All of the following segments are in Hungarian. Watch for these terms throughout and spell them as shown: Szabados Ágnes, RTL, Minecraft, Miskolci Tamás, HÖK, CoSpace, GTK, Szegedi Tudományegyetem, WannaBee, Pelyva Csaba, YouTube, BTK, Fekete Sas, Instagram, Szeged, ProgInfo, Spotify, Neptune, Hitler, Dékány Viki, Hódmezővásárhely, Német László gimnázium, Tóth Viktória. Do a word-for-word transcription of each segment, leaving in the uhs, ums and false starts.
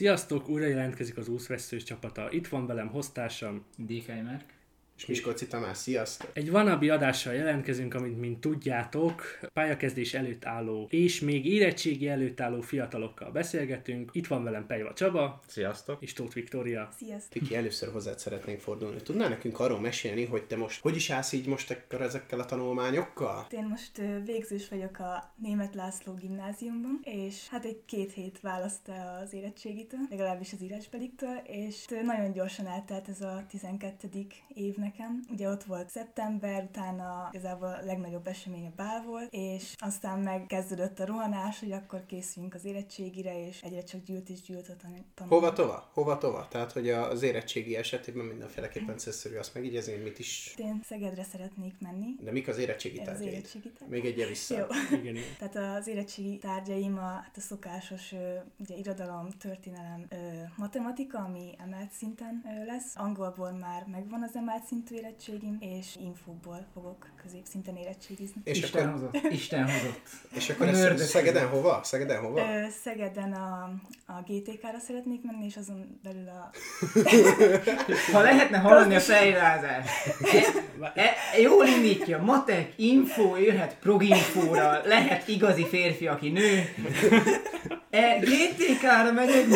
Sziasztok, újra jelentkezik az úszveszős csapata. Itt van velem hoztársam dé ká Márk és Miskolci Tamás. Sziasztok! Egy WannaBee adással jelentkezünk, amit mint tudjátok, pályakezdés előtt álló és még érettségi előtt álló fiatalokkal beszélgetünk. Itt van velem Pelyva Csaba. Sziasztok! És Tóth Viktória. Sziasztok! Viki, először hozzád szeretnénk fordulni. Tudnál nekünk arról mesélni, hogy te most hogy is állsz így most ekkor ezekkel a tanulmányokkal? Én most végzős vagyok a Német László gimnáziumban, és hát egy két hét választ az érettségitől, legalábbis az írásbeliktől, és nagyon gyorsan eltelt ez a tizenkettedik év nekem. Ugye ott volt szeptember, utána igazából a legnagyobb esemény a bál volt, és aztán megkezdődött a rohanás, hogy akkor készüljünk az érettségire, és egyre csak gyűlt és gyűlt a tanulmány. Hova tova? Hova tova? Tehát, hogy az érettségi esetében mindenféleképpen célszerű azt megjegyezni, mit is... Én Szegedre szeretnék menni. De mik az érettségi tárgyaid? Az érettségi tárgyaid? Még egyen vissza. Jó. Igen, igen. Tehát az érettségi tárgyaim a, hát a szokásos ugye, irodalom, történelem, matematika, ami emelt szinten lesz. Angolból már megvan az emelt szintű érettségim, és infóból fogok középszinten érettségizni. És Isten akkor... hozott. Isten hozott. És akkor ez Szegeden hova? Szegeden hova? Ö, Szegeden a, a gé té ká-ra szeretnék menni, és azon belül a... Ha lehetne hallani a felirázás. E, e, jól indítja. Matek, info, jöhet ProgInfóra. Lehet igazi férfi, aki nő. E, gé té ká-ra megyek.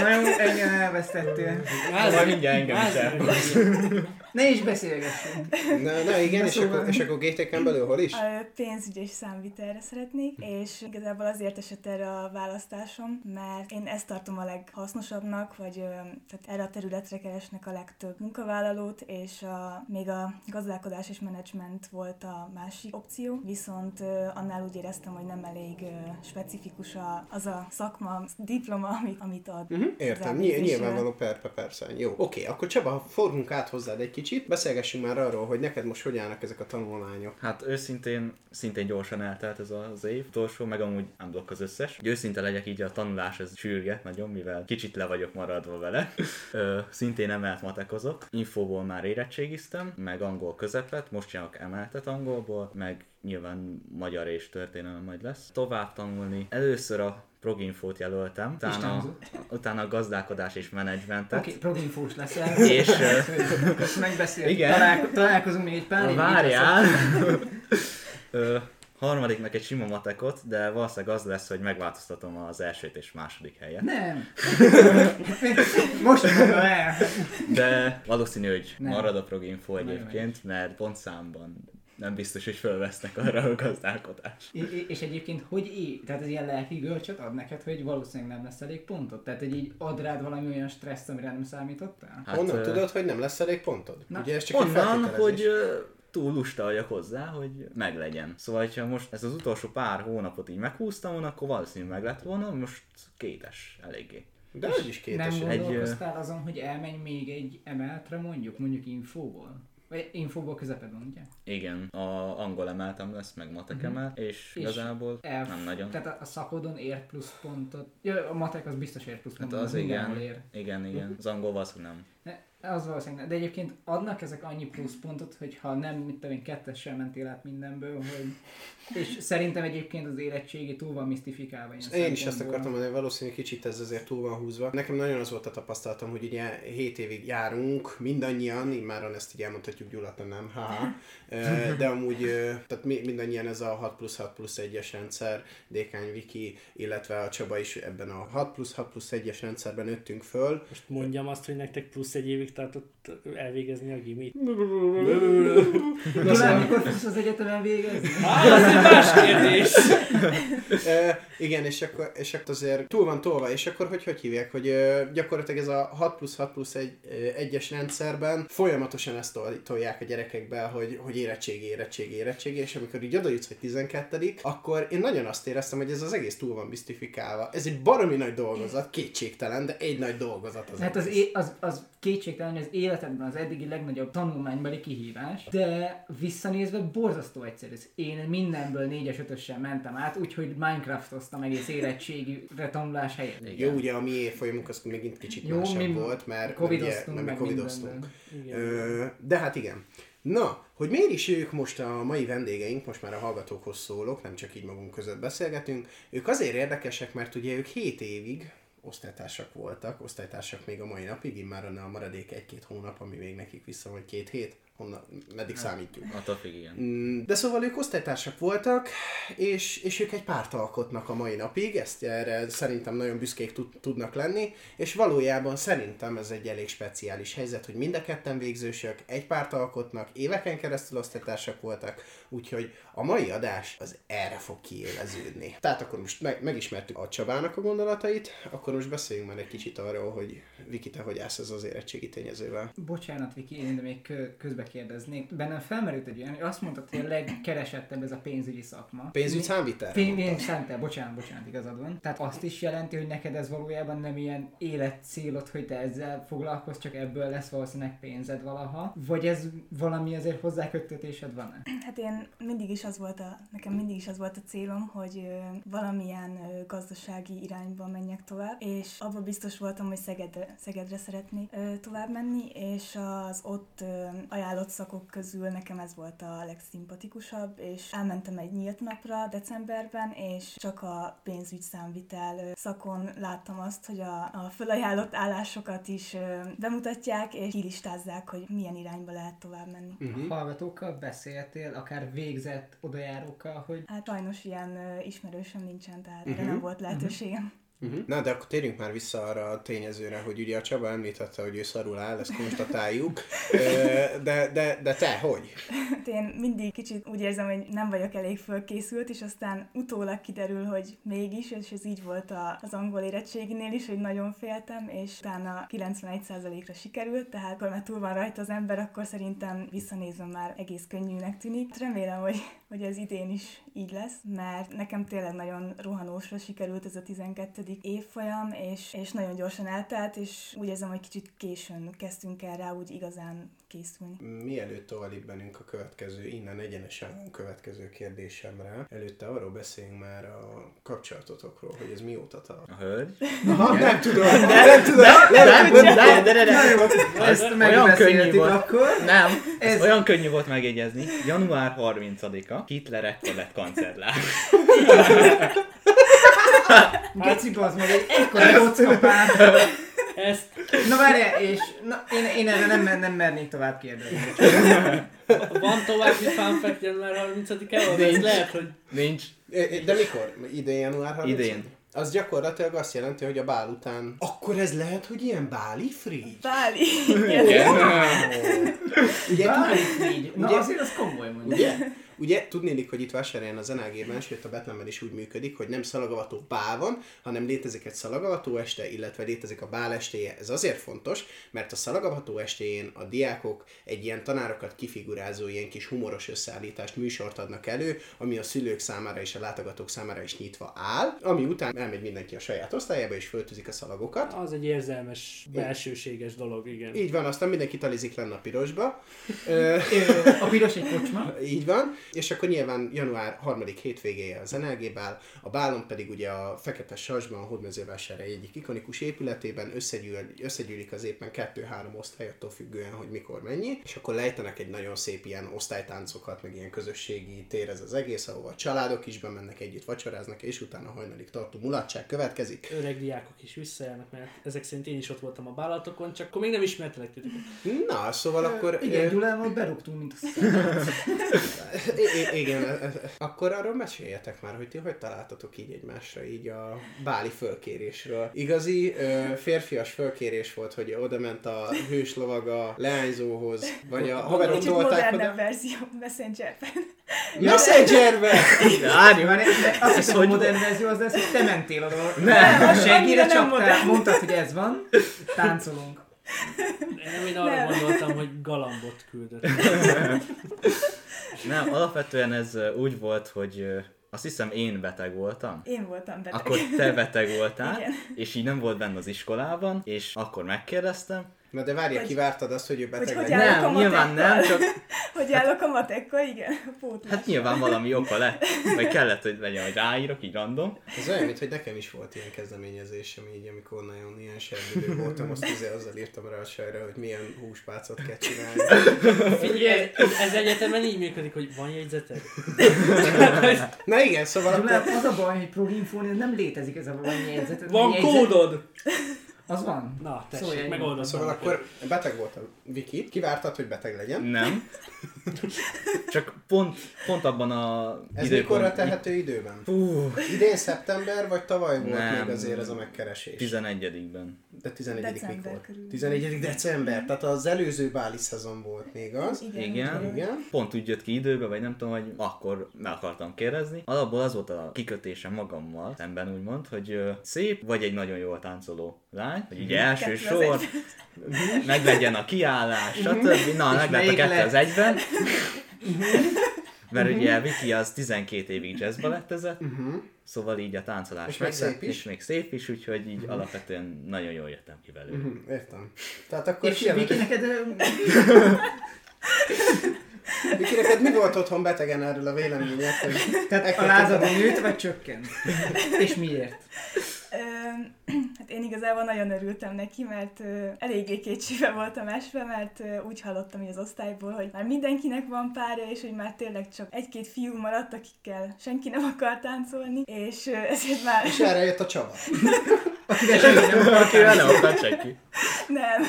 Na jó, engem elvesztettél. Már mindjárt engem is elvesztettél. Ne is beszélgessünk. Na, na igen, és akkor, és akkor gé té ká-n belül hol is? A pénzügy és számvitelre szeretnék, és igazából azért esett erre a választásom, mert én ezt tartom a leghasznosabbnak, vagy tehát erre a területre keresnek a legtöbb munkavállalót, és a, még a gazdálkodás és menedzsment volt a másik opció, viszont annál úgy éreztem, hogy nem elég specifikus az a szakma, diploma, amit, amit ad. Uh-huh. Értem, Ny- nyilvánvaló perpe persze. Jó, oké, okay, akkor Csaba, fordulunk át hozzád egy kicsit, beszélgessünk már arról, hogy neked most hogy állnak ezek a tanulmányok. Hát őszintén, szintén gyorsan eltelt ez az év, utolsó, meg amúgy unblock az összes. Úgy őszinte legyek, így a tanulás ez sürget nagyon, mivel kicsit le vagyok maradva vele. Ö, szintén emelt matekozok, infóból már érettségiztem, meg angol közepet, most csinálok emeltet angolból, meg nyilván magyar és történelem majd lesz. Tovább tanulni. Először a ProgInfót jelöltem, utána, a, utána a gazdálkodás és menedzsmentet. Oké, okay, ProgInfós leszel. És... Ezt megbeszéltük. Igen. Talál, találkozunk még egy pár évig. Várjál! Harmadiknak egy sima matekot, de valószínűleg az lesz, hogy megváltoztatom az elsőt és második helyet. Nem! Most el! De valószínű, hogy nem. Marad a ProgInfo egyébként, mert pontszámban nem biztos, hogy fölvesznek arra a gazdálkodást. És, és egyébként, hogy így? Tehát ez ilyen lelki görcsöt ad neked, hogy valószínűleg nem lesz elég pontot? Tehát így ad rád valami olyan stressz, amire nem számítottál? Hát, honnan ö... tudod, hogy nem lesz elég pontod? Na, ugye ez csak onnan, hogy... Ö... túl lusta vagyok hozzá, hogy meglegyen. Szóval, ha most ez az utolsó pár hónapot így meghúztam volna, akkor valószínűleg meg lett volna, most kétes eléggé. De ez is kétes. Nem gondolkoztál azon, hogy elmenj még egy emeltre mondjuk, mondjuk infóból? Vagy infóból közeped van, ugye? Igen. A angol emeltem lesz, meg matek uh-huh. emelt, és, és igazából elf... nem nagyon. Tehát a, a szakodon ér plusz pontot. Ja, a matek az biztos ér plusz pontot. Hát az igen. Ér. Igen, igen. Uh-huh. Az angol valószínűleg nem. Ne. Az valószínűleg, de egyébként adnak ezek annyi pluszpontot, hogyha nem, mit tudom én, kettessel mentél át mindenből, hogy... És szerintem egyébként az érettségi túl van misztifikálva. Én is ezt akartam mondani, valószínűleg kicsit ez azért túl van húzva. Nekem nagyon az volt a tapasztalatom, hogy ugye hét évig járunk, mindannyian, immáron ezt így elmondhatjuk gyulladtan, nem, haha. De amúgy, tehát mindannyian ez a hat plusz hat plusz egyes rendszer, Dékány Viki, illetve a Csaba is ebben a hat plusz hat plusz egyes rendszerben nőttünk föl. Most mondjam azt, hogy nektek plusz egy évig tartott elvégezni a gimit. Talán mikor plusz az egyetemen végezni? Más kérdés! e, igen, és akkor, és akkor azért túl van tolva, és akkor hogy hogy hívják, hogy ö, gyakorlatilag ez a hat plusz hat plusz egyes rendszerben folyamatosan ezt tolják a gyerekekbe, hogy, hogy érettségi, érettségi, érettségi, és amikor így oda jutsz, hogy tizenkettedik, akkor én nagyon azt éreztem, hogy ez az egész túl van misztifikálva. Ez egy baromi nagy dolgozat, kétségtelen, de egy nagy dolgozat az. Hát az, é- az, az kétségtelen, az életedben az eddigi legnagyobb tanulmánybeli kihívás, de visszanézve borzasztó egyszerű. Én minden Mindenből négyes ötössel mentem át, úgyhogy Minecraftoztam egész érettségire tanulás helyett. Jó, ugye a mi évfolyamunk az megint kicsit másabb volt, mert covidoztunk, ugye, mert mi covidoztunk. De hát igen. Na, hogy miért is ők most a mai vendégeink, most már a hallgatókhoz szólok, nem csak így magunk között beszélgetünk, ők azért érdekesek, mert ugye ők hét évig osztálytársak voltak, osztálytársak még a mai napig, immár a maradék egy-két hónap, ami még nekik vissza, vagy két hét, honnan, meddig számítjuk. Attól függ, igen. De szóval ők osztálytársak voltak, és, és ők egy párt alkotnak a mai napig, ezt erre szerintem nagyon büszkék tud, tudnak lenni, és valójában szerintem ez egy elég speciális helyzet, hogy mind a ketten végzősök, egy párt alkotnak, éveken keresztül osztálytársak voltak, úgyhogy a mai adás az erre fog kiéleződni. Tehát akkor most meg, megismertük a Csabának a gondolatait, akkor most beszéljünk már egy kicsit arról, hogy Viki, te hogy állsz ez az érettségi tényezővel. Bocsánat, Viki, én de még közben kérdeznék. Bennem felmerült egy olyan, hogy azt mondtad, hogy a legkeresettebb ez a pénzügyi szakma. Pénzügyi számvitel? Pénzügyi számvitel, bocsánat, bocsánat, igazad van. Tehát azt is jelenti, hogy neked ez valójában nem ilyen életcélod, hogy te ezzel foglalkozz, csak ebből lesz valószínűleg pénzed valaha, vagy ez valami azért hozzáköttetésed van-e? Hát én mindig is az volt a, nekem mindig is az volt a célom, hogy valamilyen gazdasági irányba menjek tovább, és abban biztos voltam, hogy Szegedre, Szegedre szeretnék tovább menni, és az ott ajánlott szakok közül nekem ez volt a legszimpatikusabb, és elmentem egy nyílt napra decemberben, és csak a pénzügy számvitel szakon láttam azt, hogy a, a fölajánlott állásokat is bemutatják, és kilistázzák, hogy milyen irányba lehet tovább menni. Uh-huh. A hallgatókkal beszéltél, akár végzett odajárókkal, hogy... Hát sajnos ilyen ismerősöm nincsen, tehát uh-huh. nem volt lehetőségem. Uh-huh. Uh-huh. Na, de akkor térjünk már vissza arra a tényezőre, hogy ugye a Csaba említette, hogy ő szarul áll, ezt konstatáljuk, de, de, de te hogy? Én mindig kicsit úgy érzem, hogy nem vagyok elég fölkészült, és aztán utólag kiderül, hogy mégis, és ez így volt az angol érettséginél is, hogy nagyon féltem, és utána kilencvenegy százalékra sikerült, tehát akkor már túl van rajta az ember, akkor szerintem visszanézve már egész könnyűnek tűnik. Remélem, hogy, hogy ez idén is így lesz, mert nekem tényleg nagyon rohanósra sikerült ez a tizenkettedik évfolyam, és, és nagyon gyorsan eltelt, és úgy érzem, hogy kicsit későn kezdtünk el rá úgy igazán készülni. Mielőtt tovább bennünk a következő, innen egyenesen következő kérdésemre, előtte arról beszéljünk már a kapcsolatotokról, hogy ez mióta tart. A hölgy? Aha, nem tudom, nem tudom, nem tudom, nem tudom, ezt megbeszéltük akkor. Nem, ez olyan könnyű volt megjegyezni. január harmincadika, Hitler ekkor lett kancellár. Geci, bazd meg, egy ekkora kockapár. Ezt. Na várjál, és na, én, én erre nem, nem, nem mernék tovább kérdezni. Van további fun fact január harmincadikával? Nincs. Lehet, hogy... Nincs. De mikor? Idén január harmincadika? Idén. Az gyakorlatilag azt jelenti, hogy a bál után... Akkor ez lehet, hogy ilyen báli frigy? Báli, igen. Báli frigy. Na ugye, azért az komoly mondja. Ugye? Ugye tudnélik, hogy itt Vásárhelyen az en á gé-ben, sőt a Batmanben is úgy működik, hogy nem szalagavató bál van, hanem létezik egy szalagavató este, illetve létezik a bál estéje. Ez azért fontos, mert a szalagavató estéjén a diákok egy ilyen tanárokat kifigurázó, ilyen kis humoros összeállítást, műsort adnak elő, ami a szülők számára és a látogatók számára is nyitva áll, ami után elmegy mindenki a saját osztályába és föltűzik a szalagokat. Az egy érzelmes, belsőséges dolog, igen. Így van, aztán mindenki talizik lenne a pirosba. A piros egy kocsma. Így van. És akkor nyilván január harmadik hétvégéje az en el gé-bál, a bálon pedig ugye a Fekete Sasban, a Hódmezővásárhely egyik ikonikus épületében összegyűl, összegyűlik az éppen kettő-három osztály, attól függően, hogy mikor mennyi, és akkor lejtenek egy nagyon szép ilyen osztálytáncokat, meg ilyen közösségi tér ez az egész, ahova a családok is bemennek, együtt vacsoráznak, és utána hajnalig tartó mulatság következik. Öreg diákok is visszajönnek, mert ezek szerint én is ott voltam a bálatokon, csak akkor még nem ismertelek titeket. Na, szóval akkor... Igen, Gyulával berúgtunk, mint a I- igen, akkor arról meséljetek már, hogy ti hogy találtatok így egymásra, így a báli fölkérésről. Igazi ö, férfias fölkérés volt, hogy oda ment a hős lovag a leányzóhoz, vagy a haverok tolták oda. Modernebb verzió, Messengerben. Messengerben! Várj, már azt hiszem, hogy modern verzió az lesz, hogy te mentél oda. Nem, senkire csaptál, mondtad, hogy ez van, táncolunk. Nem, én arra gondoltam, hogy galambot küldött. Nem, alapvetően ez úgy volt, hogy azt hiszem én beteg voltam. Én voltam beteg. Akkor te beteg voltál, igen. És így nem volt benne az iskolában, és akkor megkérdeztem, Na de várja, hogy, kivártad azt, hogy ő beteg hogy legyen? Nem, nyilván nem, csak... Hogy állok a matekkal, igen, pótlás. Hát nyilván valami oka lett, vagy kellett, hogy legyen, hogy ráírok, így random. Ez olyan, mint hogy nekem is volt ilyen kezdeményezésem, így amikor nagyon ilyen serdülő voltam, azt azért azzal írtam rá a sajra, hogy milyen húspácot kell csinálni. Figyelj, ez egyetemen így működik, hogy van jegyzeted? Na igen, szóval... De akkor... Az a baj, hogy ProgInfón nem létezik ez a van jegyzeted. Van kódod! Az van. Na, tessék, szóval megoldottam. Szóval akkor beteg volt a Viki, kivártad, hogy beteg legyen? Nem. Csak pont, pont abban a ez időpont... mikorra tehető időben? Fú. Idén szeptember, vagy tavaly volt nem. még azért ez a megkeresés? tizenegyedikben. De tizenegyedik mikor? volt? tizenegyedik december, tehát az előző báli szezon volt még az. Igen. Igen. Igen. Pont úgy jött ki időbe, vagy nem tudom, hogy akkor meg akartam kérdezni. Alapból az volt a kikötésem magammal, szemben úgymond, hogy szép, vagy egy nagyon jól táncoló lány, hogy ugye első sor, meglegyen a kiállás, stb. Na, meglett a kettő az egyben. Mert ugye Viki az tizenkét évig jazzba lettezett, szóval így a táncolás megszép is, még szép is, úgyhogy így alapvetően nagyon jól jöttem ki belőle. Értem. Tehát akkor és Viki neked... Viki, neked mi volt otthon betegen erről a véleményed? Tehát a lázadon nőtt, vagy csökkent? És miért? Hát én igazából nagyon örültem neki, mert eléggé kétségbe voltam esve, mert úgy hallottam így az osztályból, hogy már mindenkinek van párja, és hogy már tényleg csak egy-két fiú maradt, akikkel senki nem akar táncolni, és ezért már... És erre jött a Csaba. Akivel nem akar senki. Nem.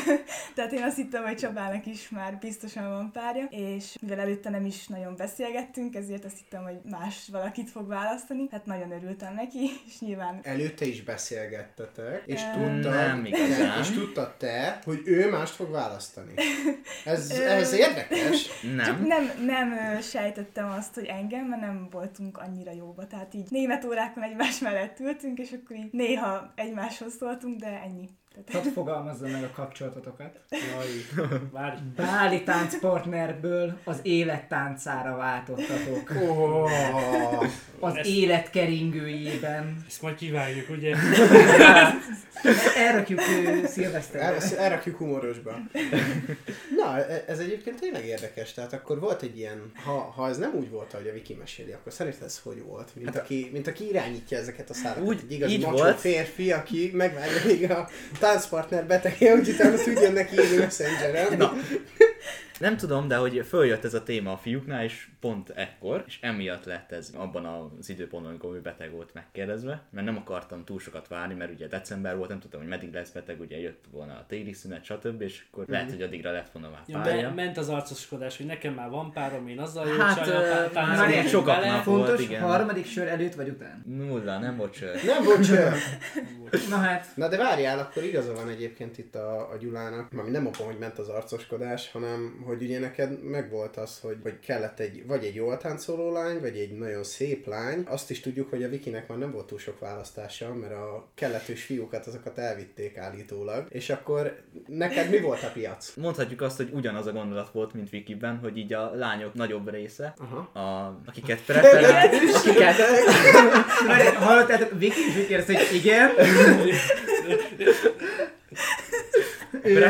Tehát én azt hittem, hogy Csabának is már biztosan van párja, és mivel előtte nem is nagyon beszélgettünk, ezért azt hittem, hogy más valakit fog választani. Hát nagyon örültem neki, és nyilván... Előtte is beszélgettetek, és tudtad, nem, igazán. És tudtad te, hogy ő mást fog választani. Ez, ez érdekes. Nem. Csak nem, nem sejtettem azt, hogy engem, mert nem voltunk annyira jóba. Tehát így német órákon egymás mellett ültünk, és akkor így néha egymáshoz szóltunk, de ennyi. Tehát fogalmazza meg a kapcsolatotokat. Jaj, báli. Báli táncpartnerből az élet táncára váltottatok. Oh, az ezt... élet keringőjében. Ezt majd kívánjuk, ugye? Elrakjuk szilveszterre. Elrakjuk humorosba. Na, ez egyébként tényleg érdekes. Tehát akkor volt egy ilyen, ha, ha ez nem úgy volt, ahogy a Viki meséli, akkor szerinted ez hogy volt? Mint aki, mint aki irányítja ezeket a szárakat. Úgy, egy igazi macsó férfi, aki megvárja még a táncpartner betegje, hogy utána tudjon neki írni Messengeren. Na. Nem tudom, de hogy följött ez a téma a fiúknál, és pont ekkor, és emiatt lett ez abban az időpontban, amikor ő beteg volt megkérdezve, mert nem akartam túl sokat várni, mert ugye december volt, nem tudtam, hogy meddig lesz beteg, ugye jött volna a téli szünet, stb. És akkor lehet, hogy addigra lett volna már párja. Ja, de ment az arcoskodás, hogy nekem már van párom, én azzal jó, hát, sajnál pár már ilyen sokaknak volt, fontos, igen. Harmadik sör előtt vagy után? Nulla, nem volt sör. Nem volt sör. Na hát. Na de várjál, akkor igaza van egyébként itt a, a Gyulának, ami nem abban, hogy ment az arcoskodás, hanem hogy ugye neked megvolt az, hogy, hogy kellett egy, vagy egy jól táncoló lány, vagy egy nagyon szép lány. Azt is tudjuk, hogy a Vikinek már nem volt túl sok választása, mert a kelletős fiúkat azokat elvitték állítólag. És akkor neked mi volt a piac? Mondhatjuk azt, hogy ugyanaz a gondolat volt, mint Vikiben, hogy így a lányok nagyobb része, a, akiket preferált, akiket... Hallottátok, Viki is úgy érsz, hogy igen?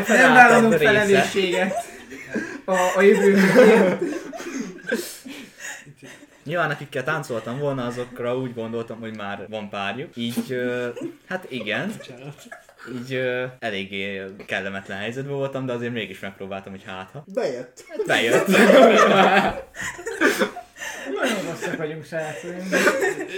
Nem vállalunk felelősséget. A, a jövőben. Nyilván akikkel táncoltam volna, azokra úgy gondoltam, hogy már van párjuk. Így, ö, hát igen. Így ö, eléggé kellemetlen helyzetben voltam, de azért mégis megpróbáltam, hogy hátha. Bejött. Bejött. Nagyon rosszak vagyunk, srácok.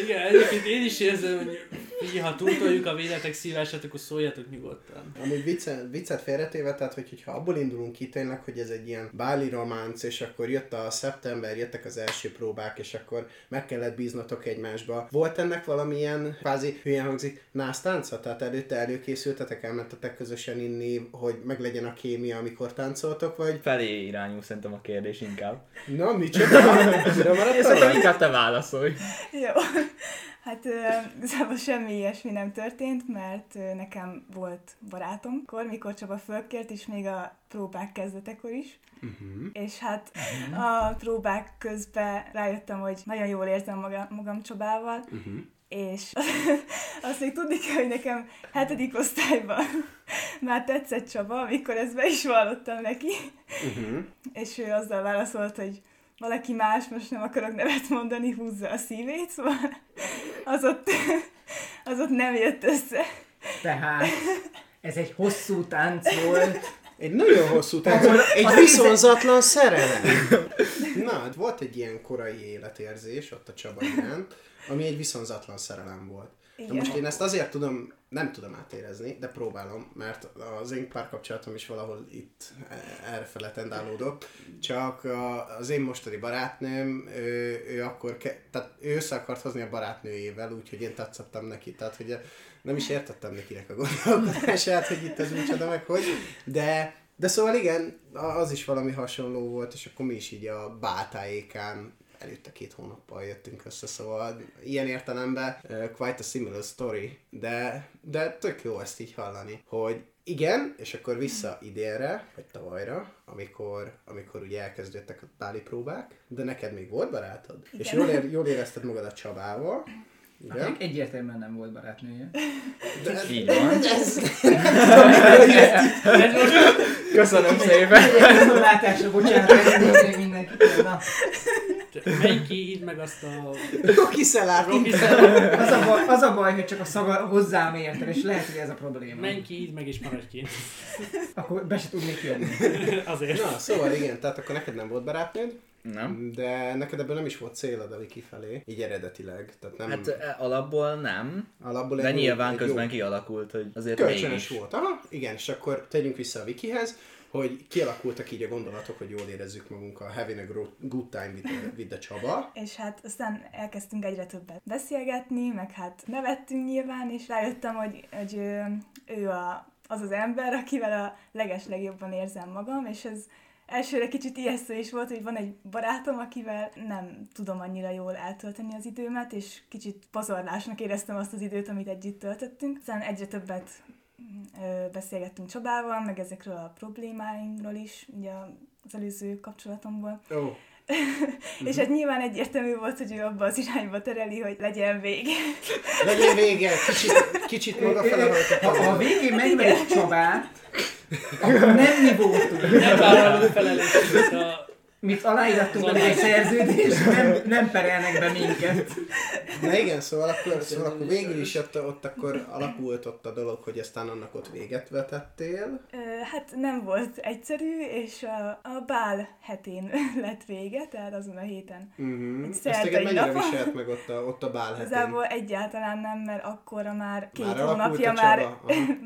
Igen, egyébként én is érzem, hogy így, ha túltoljuk a véletek szívását, akkor szóljatok nyugodtan. Amúgy viccet, viccet félretéve, tehát hogy, ha abból indulunk ki tényleg, hogy ez egy ilyen báli románc, és akkor jött a szeptember, jöttek az első próbák, és akkor meg kellett bíznatok egymásba. Volt ennek valamilyen, kvázi hülyen hangzik, násztánca? Tehát előtte előkészültetek, elmentetek közösen inni, hogy meglegyen a kémia, amikor táncoltok, vagy? Felé irányul szerintem a kérdés inkább. Na, micsoda? Én szerintem inkább te válaszolj. Jó. Hát igazából semmi ilyesmi nem történt, mert nekem volt barátom, akkor, mikor Csaba fölkért, és még a próbák kezdetekor is. Uh-huh. És hát uh-huh. a próbák közben rájöttem, hogy nagyon jól érzem maga, magam Csabával, uh-huh. és azt még tudni kell, hogy nekem hetedik osztályban már tetszett Csaba, amikor ezt be is vallottam neki. Uh-huh. És ő azzal válaszolt, hogy valaki más, most nem akarok nevet mondani, húzza a szívét, szóval az ott, az ott nem jött össze. Tehát ez egy hosszú tánc volt. Egy nagyon hosszú tánc volt, egy viszonzatlan szerelem. Na, hát volt egy ilyen korai életérzés ott a Csaba iránt, ami egy viszonzatlan szerelem volt. Igen. Na most én ezt azért tudom, nem tudom átérezni, de próbálom, mert az én párkapcsolatom is valahol itt errefele tendálódott, csak az én mostani barátnőm, ő, ő akkor, ke- tehát ő össze akart hozni a barátnőjével, úgyhogy én tetszettem neki, tehát hogy nem is értettem nekinek a gondolkodását, hogy itt ez micsoda meg hogy, de, de szóval igen, az is valami hasonló volt, és akkor mi is így a Bátáékán, előtte két hónappal jöttünk össze, szóval ilyen értelemben uh, quite a similar story, de, de tök jó ezt így hallani, hogy igen, és akkor vissza idénre, vagy tavalyra, amikor, amikor ugye elkezdődtek a páli próbák, de neked még volt barátod? Igen. És jól, ér, jól érezted magad a Csabával. Hát egyértelműen nem volt barátnője. De, így van. Köszönöm szépen. Köszönöm látásra, bocsánat, köszönöm mindenkit. Menj ki, idd meg azt a... Kokiszelát. Az, az a baj, hogy csak a szaga hozzám értem, és lehet, hogy ez a probléma. Menj ki, idd meg, és maradj ki. Akkor be se tudnék jönni. Azért. Na, szóval igen, tehát akkor neked nem volt barátnőd. Nem. De neked ebből nem is volt célod, ami kifelé, így eredetileg. Tehát nem... Hát alapból nem, alapból de nyilván jó, közben jó... kialakult, hogy azért mégis. Kölcsönös volt, aha, igen, és akkor tegyünk vissza a Wikihez, hogy kialakultak így a gondolatok, hogy jól érezzük magunkkal, having a good time with the, with the Csaba. És hát aztán elkezdtünk egyre többet beszélgetni, meg hát nevettünk nyilván, és rájöttem, hogy, hogy ő, ő a, az az ember, akivel a legeslegjobban érzem magam, és ez elsőre kicsit ijesztő is volt, hogy van egy barátom, akivel nem tudom annyira jól eltölteni az időmet, és kicsit pazarlásnak éreztem azt az időt, amit együtt töltöttünk. Aztán egyre többet ö, beszélgettünk Csabával, meg ezekről a problémáinkról is, ugye az előző kapcsolatomból. Oh. És hát nyilván egyértelmű volt, hogy ő abba az irányba tereli, hogy legyen vége. Legyen vége, kicsit, kicsit maga felhajtott. Ha a végén megmerik Csabát, nem mi voltunk. Nem vállalunk felelősséget a... Mit aláírattunk egy szerződést, nem, nem perelnek be minket. Na igen, szóval akkor, szóval akkor végül is ott, ott akkor alakult ott a dolog, hogy aztán annak ott véget vetettél. Ö, hát nem volt egyszerű, és a, a bál hetén lett vége, tehát azon a héten. Uh-huh. Ezt téged mennyire viselt meg ott a, ott a bál hetén? Igazából egyáltalán nem, mert akkora már két már hónapja már,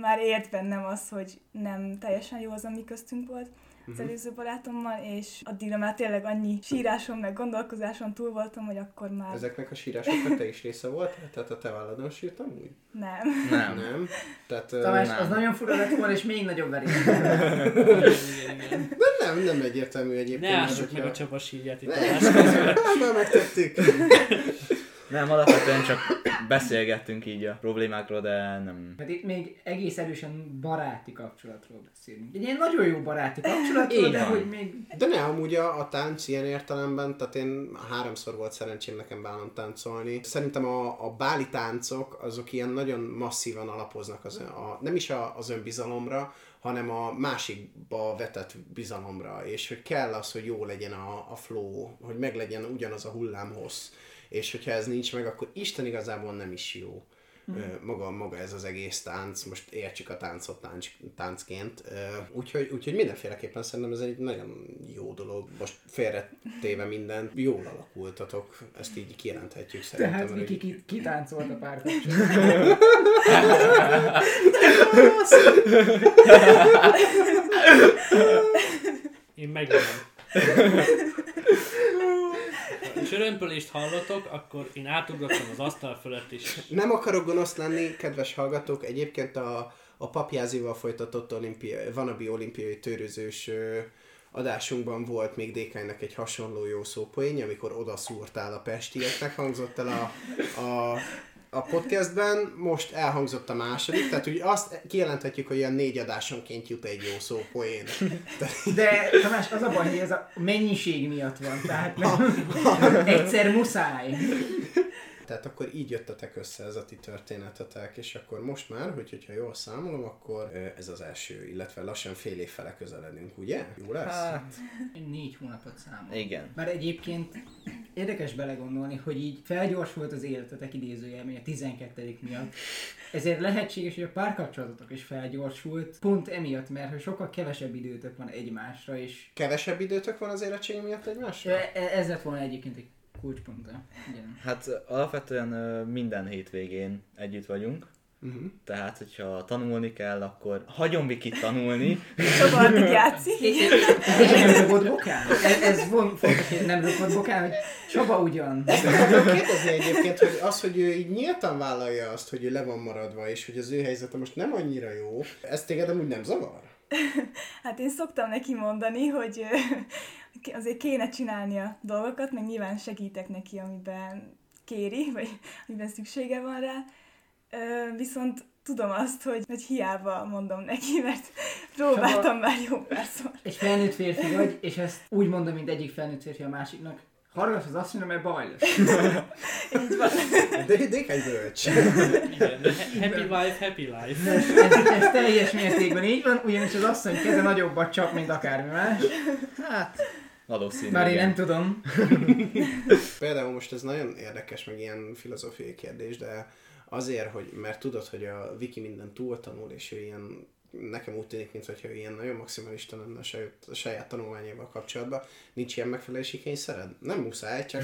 már ért bennem az, hogy nem teljesen jó az, ami köztünk volt. Uh-huh. Az előző barátommal, és addigra már tényleg annyi síráson, meg gondolkozáson túl voltam, hogy akkor már... Ezeknek a sírásoknak te is része volt? Tehát a te válladon sírtam úgy? Nem. Nem. Nem. Tehát, Tamás, nem. Az nagyon fura lett volna, és még nagyobb verés. De nem, nem egyértelmű egyébként. Ne ássuk meg a Csaba sírját itt a másközben. Már megtettük. Nem, alapvetően csak beszélgettünk így a problémákról, de nem... Hát itt még egész erősen baráti kapcsolatról beszélünk. Egy ilyen nagyon jó baráti kapcsolatról, de hogy még... De ne, amúgy a, a tánc ilyen értelemben, tehát én háromszor volt szerencsém nekem bálon táncolni. Szerintem a, a báli táncok azok ilyen nagyon masszívan alapoznak az, a, nem is a, az önbizalomra, hanem a másikba vetett bizalomra, és hogy kell az, hogy jó legyen a, a flow, hogy meglegyen ugyanaz a hullámhossz. És hogyha ez nincs meg, akkor Isten igazából nem is jó. Mm. Maga, maga ez az egész tánc, most értsük a táncot tánc, táncként. Úgyhogy, úgyhogy mindenféleképpen szerintem ez egy nagyon jó dolog. Most félretéve minden, jól alakultatok, ezt így kijelenthetjük szerintem. Tehát Viki ki, ki táncolt a párkapcsolatban? Én megvan. Sörömpölést hallotok, akkor én átugrottam az asztal fölött is. Nem akarok gonosz lenni, kedves hallgatók, egyébként a, a papjázival folytatott olimpia, WannaBee olimpiai törőzős ö, adásunkban volt még dé ká-nak egy hasonló jó szópoény, amikor odaszúrtál a pestieknek, hangzott el a, a, a podcastben, most elhangzott a második, tehát úgy azt kijelenthetjük, hogy olyan négy adásonként jut egy jó szópoén. De Tamás, az a baj, hogy ez a mennyiség miatt van, tehát ha, ha. egyszer muszáj. Tehát akkor így jöttetek össze ez a ti történetetek, és akkor most már, hogyha jól számolom, akkor ez az első, illetve lassan fél év fele közeledünk, ugye? Jó lesz? Hát, négy hónapot számolom. Igen. Már egyébként érdekes belegondolni, hogy így felgyorsult az életetek idézőjelmény a tizenkettedik miatt. Ezért lehetséges, hogy a párkapcsolatotok is felgyorsult, pont emiatt, mert hogy sokkal kevesebb időtök van egymásra, és... Kevesebb időtök van az érettség miatt egymásra? E- ez lett volna egyébként egy kulcspontja. Igen. Hát alapvetően minden hétvégén együtt vagyunk. Uh-huh. Tehát, hogyha tanulni kell, akkor hagyom Vikit tanulni. Sokat játszik. Nem röpott bokán. Ez fontos, nem röpott bokán, hogy Csaba ugyan. Ezt akarom kérdezni egyébként, hogy az, hogy ő így nyíltan vállalja azt, hogy ő le van maradva, és hogy az ő helyzete most nem annyira jó, ez téged amúgy nem zavar? Hát én szoktam neki mondani, hogy azért kéne csinálni a dolgokat, meg nyilván segítek neki, amiben kéri, vagy amiben szüksége van rá. Ö, viszont tudom azt, hogy, hogy hiába mondom neki, mert próbáltam Csaba, már jó párszor. Egy felnőtt férfi vagy, és ezt úgy mondom, mint egyik felnőtt férfi a másiknak. Haragos az azt mondja, mert baj lesz. Így van. De dékány bölcs. Happy wife, happy life. Ez, ez teljes mértékben így van, ugyanis az asszony keze nagyobbat csap, mint akármi más. Hát... Valószínűleg. Már én nem tudom. Például most ez nagyon érdekes, meg ilyen filozófiai kérdés, de... Azért, hogy, mert tudod, hogy a Viki minden túltanul, és ő ilyen, nekem úgy tűnik, mintha ő ilyen nagyon maximalista lenne a saját, a saját tanulmányával kapcsolatban, nincs ilyen megfelelési kényszered? Nem muszáj, csak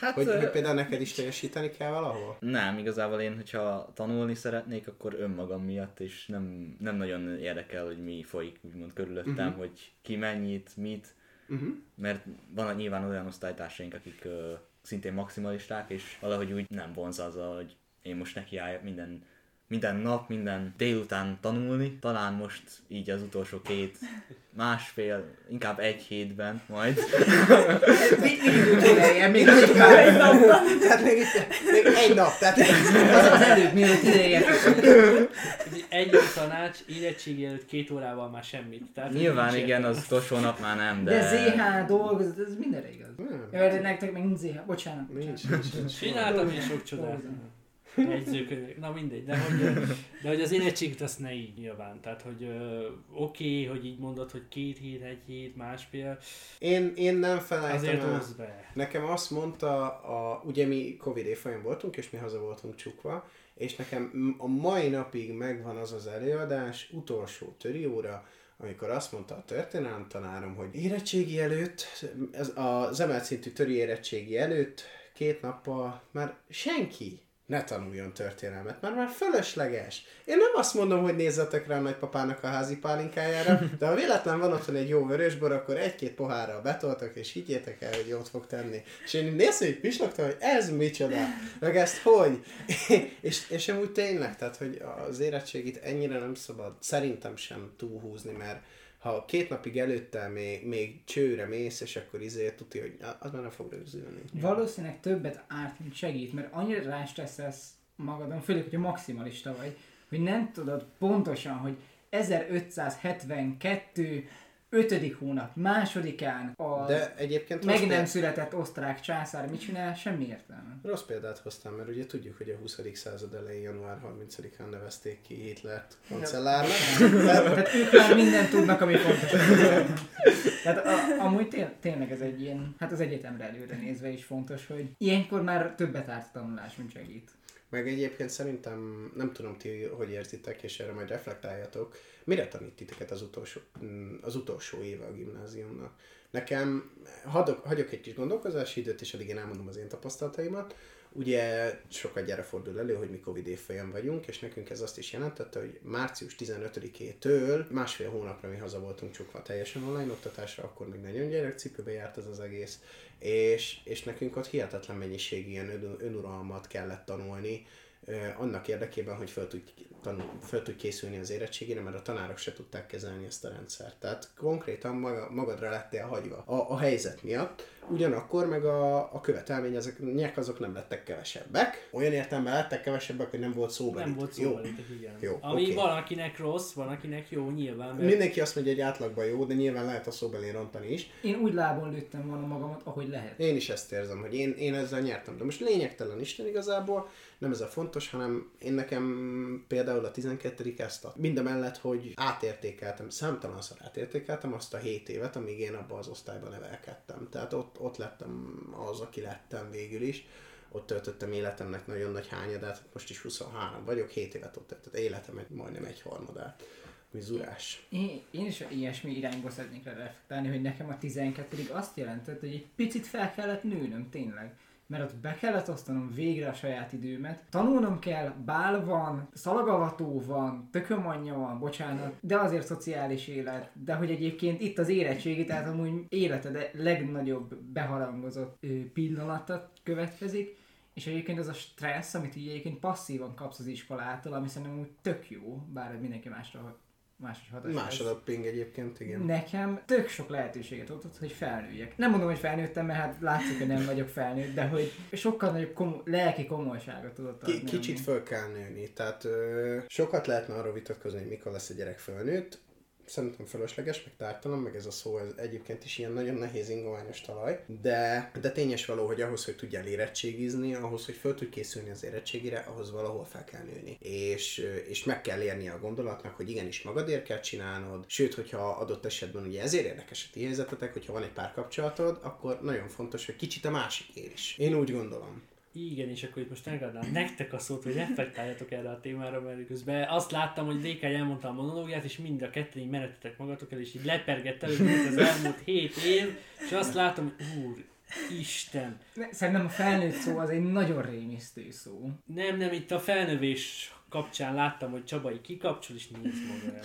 hát, hogy, hogy például neked is teljesíteni kell valahol? Nem, igazából én, hogyha tanulni szeretnék, akkor önmagam miatt, és nem, nem nagyon érdekel, hogy mi folyik, úgymond körülöttem, uh-huh. hogy ki mennyit, mit, uh-huh. mert van nyilván olyan osztálytársaink, akik... szintén maximalisták, és valahogy úgy nem vonz azzal, hogy én most nekiálljak minden, minden nap, minden délután tanulni. Talán most így az utolsó két, másfél, inkább egy hétben majd. Még egy nap, tehát még egy nap, tehát az előbb, mielőtt ideért. Egy tanács, érettségi előtt két órával már semmit. Tehát nyilván igen, az utolsó nap már nem, de... De zé há dolgozat, ez mindenre igaz. Hmm. Jó, de nektek még nincs zé há, bocsánat. Csináltam én sok csodát. Jegyzőkönyvek, na mindegy, de hogy, de hogy az érettségit azt ne így nyilván, tehát hogy oké, okay, hogy így mondod, hogy két hét, egy hét, másfél. Én, én nem felejtem el. Nekem azt mondta, a, ugye mi Covid évfolyam voltunk, és mi haza voltunk csukva, és nekem a mai napig megvan az az előadás, utolsó töri óra, amikor azt mondta a történelem tanárom, hogy érettségi előtt, az emelt szintű töri érettségi előtt két nappal már senki ne tanuljon történelmet, mert már fölösleges. Én nem azt mondom, hogy nézzetek rá a nagypapának a házi pálinkájára, de ha véletlen van otthon egy jó vörösbor, akkor egy-két pohárral betoltak, és higgyétek el, hogy jót fog tenni. És én nézd, hogy pislogtam, hogy ez micsoda, meg ezt hogy? és, és amúgy tényleg, tehát hogy az érettségit ennyire nem szabad szerintem sem túlhúzni, mert ha két napig előtte még, még csőre mész, és akkor izé tudja, hogy az már nem fog rögzülni. Valószínűleg többet árt, mint segít, mert annyira rástreszelsz magadon, főleg, hogyha maximalista vagy, hogy nem tudod pontosan, hogy ezerötszázhetvenkettő ötödik hónap másodikán a meg nem született osztrák császár mit csinál, semmi értelme. Rossz példát hoztam, mert ugye tudjuk, hogy a huszadik század elején január harmincadikán nevezték ki Hitlert kancellárnak. Tehát ők már mindent tudnak, ami fontos. Tehát a, amúgy té- tényleg ez egy ilyen, hát az egyetemre előre nézve is fontos, hogy ilyenkor már többet árt a tanulás, mint segít. Meg egyébként szerintem, nem tudom ti, hogy érzitek, és erre majd reflektáljatok, mire tanít titeket az utolsó, az utolsó éve a gimnáziumnak? Nekem, hadok, hagyok egy kis gondolkozási időt, és addig én elmondom az én tapasztalataimat. Ugye sokat gyára fordul elő, hogy mi Covid évfolyam vagyunk, és nekünk ez azt is jelentette, hogy március tizenötödikétől másfél hónapra mi haza voltunk csukva teljesen online oktatásra, akkor még nagyon gyerekcipőbe járt ez az egész, és, és nekünk ott hihetetlen mennyiség ilyen ön, önuralmat kellett tanulni, eh, annak érdekében, hogy föl tudj, tanul, föl tudj készülni az érettségére, mert a tanárok se tudták kezelni ezt a rendszert. Tehát konkrétan maga, magadra lettél hagyva a, a helyzet miatt, Ugyanakkor meg a, a követelmény, ezek, azok nem lettek kevesebbek. Olyan értelemben lettek kevesebbek, hogy nem volt szóban. Nem itt. volt szóban, igen. Jó, ami okay. Valakinek rossz, valakinek jó, nyilván. Mert... Mindenki azt mondja, hogy átlagban jó, de nyilván lehet a szóbeli rontani is. Én úgy lábon lőttem volna magamat, ahogy lehet. Én is ezt érzem, hogy én, én ezzel nyertem. De most lényegtelen Isten igazából, nem ez a fontos, hanem én nekem például a tizenkettedik ezt a mindemellett, hogy átértékeltem, számtalanszor átértékeltem azt a hét évet, amíg én abban az osztályban nevelkedtem. Tehát ott, ott lettem az, aki lettem végül is. Ott töltöttem életemnek nagyon nagy hányadát, most is huszonhárom vagyok, hét évet ott töltöttem életemnek majdnem egy harmadát. Mizurás. Én, én is ilyesmi irányba szeretnék reflektálni, hogy nekem a tizenkettedik azt jelentett, hogy egy picit fel kellett nőnöm tényleg. Mert ott be kellett osztanom végre a saját időmet. Tanulnom kell, bál van, szalagavató van, tökömanyja van, bocsánat, de azért szociális élet. De hogy egyébként itt az érettségi, tehát amúgy életed legnagyobb beharangozott pillanata következik, és egyébként ez a stressz, amit így egyébként passzívan kapsz az iskolától, ami szerintem úgy tök jó, bár mindenki másra Másodabb ping egyébként, igen. Nekem tök sok lehetőséget adott, hogy felnőjek. Nem mondom, hogy felnőttem, mert hát látszik, hogy nem vagyok felnőtt, de hogy sokkal nagyobb komo- lelki komolyságot tudott adni. K- kicsit föl kell nőni, tehát ö, sokat lehetne arról vitatkozni, hogy mikor lesz a gyerek felnőtt. Szerintem fölösleges, meg tártalan, meg ez a szó ez egyébként is ilyen nagyon nehéz ingoványos talaj, de, de tényes való, hogy ahhoz, hogy tudjál érettségizni, ahhoz, hogy föl tudj készülni az érettségire, ahhoz valahol fel kell nőni. És, és meg kell érnie a gondolatnak, hogy igenis magadért kell csinálnod, sőt, hogyha adott esetben, ugye ezért érdekes a ti helyzetetek, hogyha van egy párkapcsolatod, akkor nagyon fontos, hogy kicsit a másik ér is. Én úgy gondolom. Igen, és akkor itt most megadnám nektek a szót, hogy reflektáljatok erre a témára, mert közben azt láttam, hogy dé ká elmondta a monológiát, és mind a ketten így meredtetek magatok el, és így lepergett előtt az elmúlt hét év, és azt látom, hogy úr, Isten! Szerintem a felnőtt szó az egy nagyon rémisztő szó. Nem, nem, itt a felnövés kapcsán láttam, hogy Csabai kikapcsol, és néz maga el.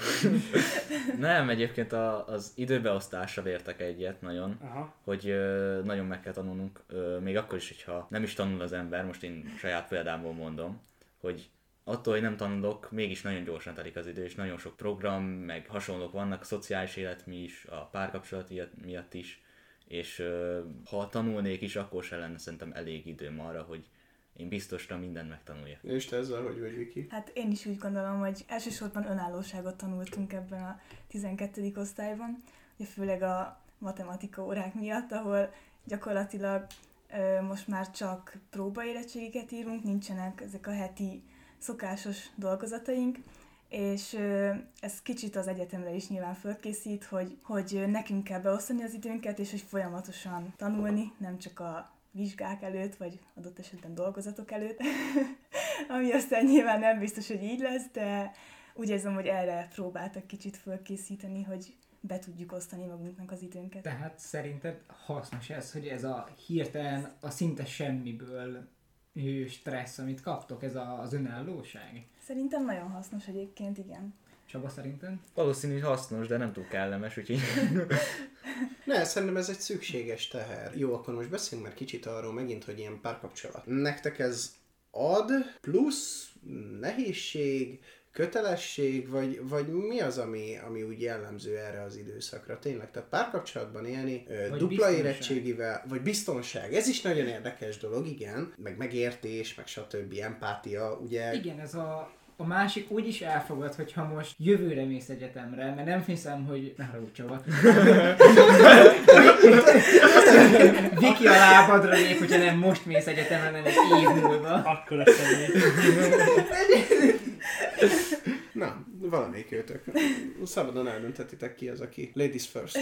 Nem, egyébként a, az időbeosztásra vértek egyet nagyon, aha. Hogy ö, nagyon meg kell tanulnunk, ö, még akkor is, hogyha nem is tanul az ember, most én saját példámból mondom, hogy attól, hogy nem tanulok, mégis nagyon gyorsan telik az idő, és nagyon sok program, meg hasonlók vannak, a szociális élet mi is, a párkapcsolat miatt is, és ö, ha tanulnék is, akkor se lenne szerintem elég időm arra, hogy én biztosra mindent megtanuljak. És te ezzel hogy vagy, Viki? Hát én is úgy gondolom, hogy elsősorban önállóságot tanultunk ebben a tizenkettedik osztályban, főleg a matematika órák miatt, ahol gyakorlatilag ö, most már csak próbaérettségiket írunk, nincsenek ezek a heti szokásos dolgozataink, és ö, ez kicsit az egyetemre is nyilván fölkészít, hogy, hogy nekünk kell beosztani az időnket, és hogy folyamatosan tanulni, nem csak a vizsgák előtt, vagy adott esetben dolgozatok előtt, ami aztán nyilván nem biztos, hogy így lesz, de úgy érzem, hogy erre próbáltak kicsit fölkészíteni, hogy be tudjuk osztani magunknak az időnket. Tehát szerinted hasznos ez, hogy ez a hirtelen a szinte semmiből stressz, amit kaptok, ez az önállóság? Szerintem nagyon hasznos egyébként, igen. Csaba, szerintem? Valószínűleg hasznos, de nem túl kellemes, úgyhogy... Ne, szerintem ez egy szükséges teher. Jó, akkor most beszéljünk már kicsit arról megint, hogy ilyen párkapcsolat. Nektek ez ad plusz nehézség, kötelesség, vagy, vagy mi az, ami, ami úgy jellemző erre az időszakra? Tényleg, tehát párkapcsolatban élni, ö, dupla érettségivel, vagy biztonság. Ez is nagyon érdekes dolog, igen. Meg megértés, meg stb. Empátia, ugye? Igen, ez a... A másik úgy is elfogad, hogyha most jövőre mész egyetemre, mert nem hiszem, hogy... Ne haragudj, Csaba! Viki a lábadra lép, hogyha nem most mész egyetemre, nem egy év múlva. Akkor lesz elég. Na, valamelyik jöttök. Szabadon eldöntetitek ki az, aki. Ladies first.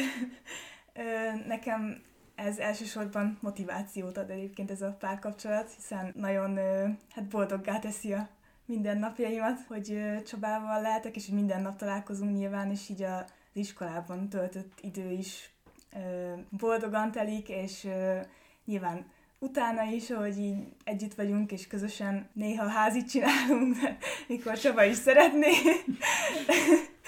Nekem ez elsősorban motivációt ad egyébként ez a párkapcsolat, hiszen nagyon hát boldoggá teszi a mindennapjaimat, hogy Csabával lehetek, és hogy minden nap találkozunk nyilván, és így az iskolában töltött idő is boldogan telik, és nyilván utána is, hogy így együtt vagyunk, és közösen néha házit csinálunk, de mikor Csaba is szeretné.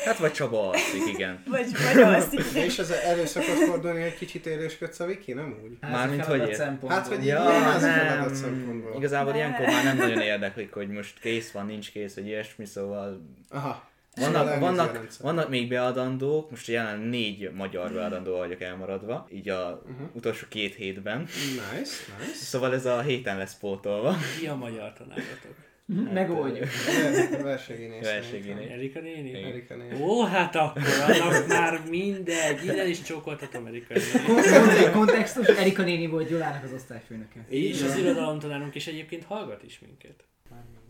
Hát vagy Csaba alszik, igen. Vagy, vagy alszik, igen. És az elő szokott fordulni, hogy kicsit élősködsz a Viki, nem úgy? Mármint, hogy ér. Hát, hogy ja, nem, nem. Szempontból. Igazából nem. Ilyenkor már nem nagyon érdeklik, hogy most kész van, nincs kész, vagy ilyesmi, szóval... Aha. Vannak, vannak, vannak még beadandók, most jelen négy magyar beadandó vagyok elmaradva, így a uh-huh. utolsó két hétben. Nice, nice. Szóval ez a héten lesz pótolva. Ki a magyar tanáratok? Hát, megoldjuk. Verségénél. Verségénél. Erika néni? Erika néni. Ó, hát akkor annak már mindegy. Innen is csókoltatom Erika néni. Kontextus, Erika néni volt Gyulának az osztályfőnöke. És az irodalomtanárunk is egyébként hallgat is minket.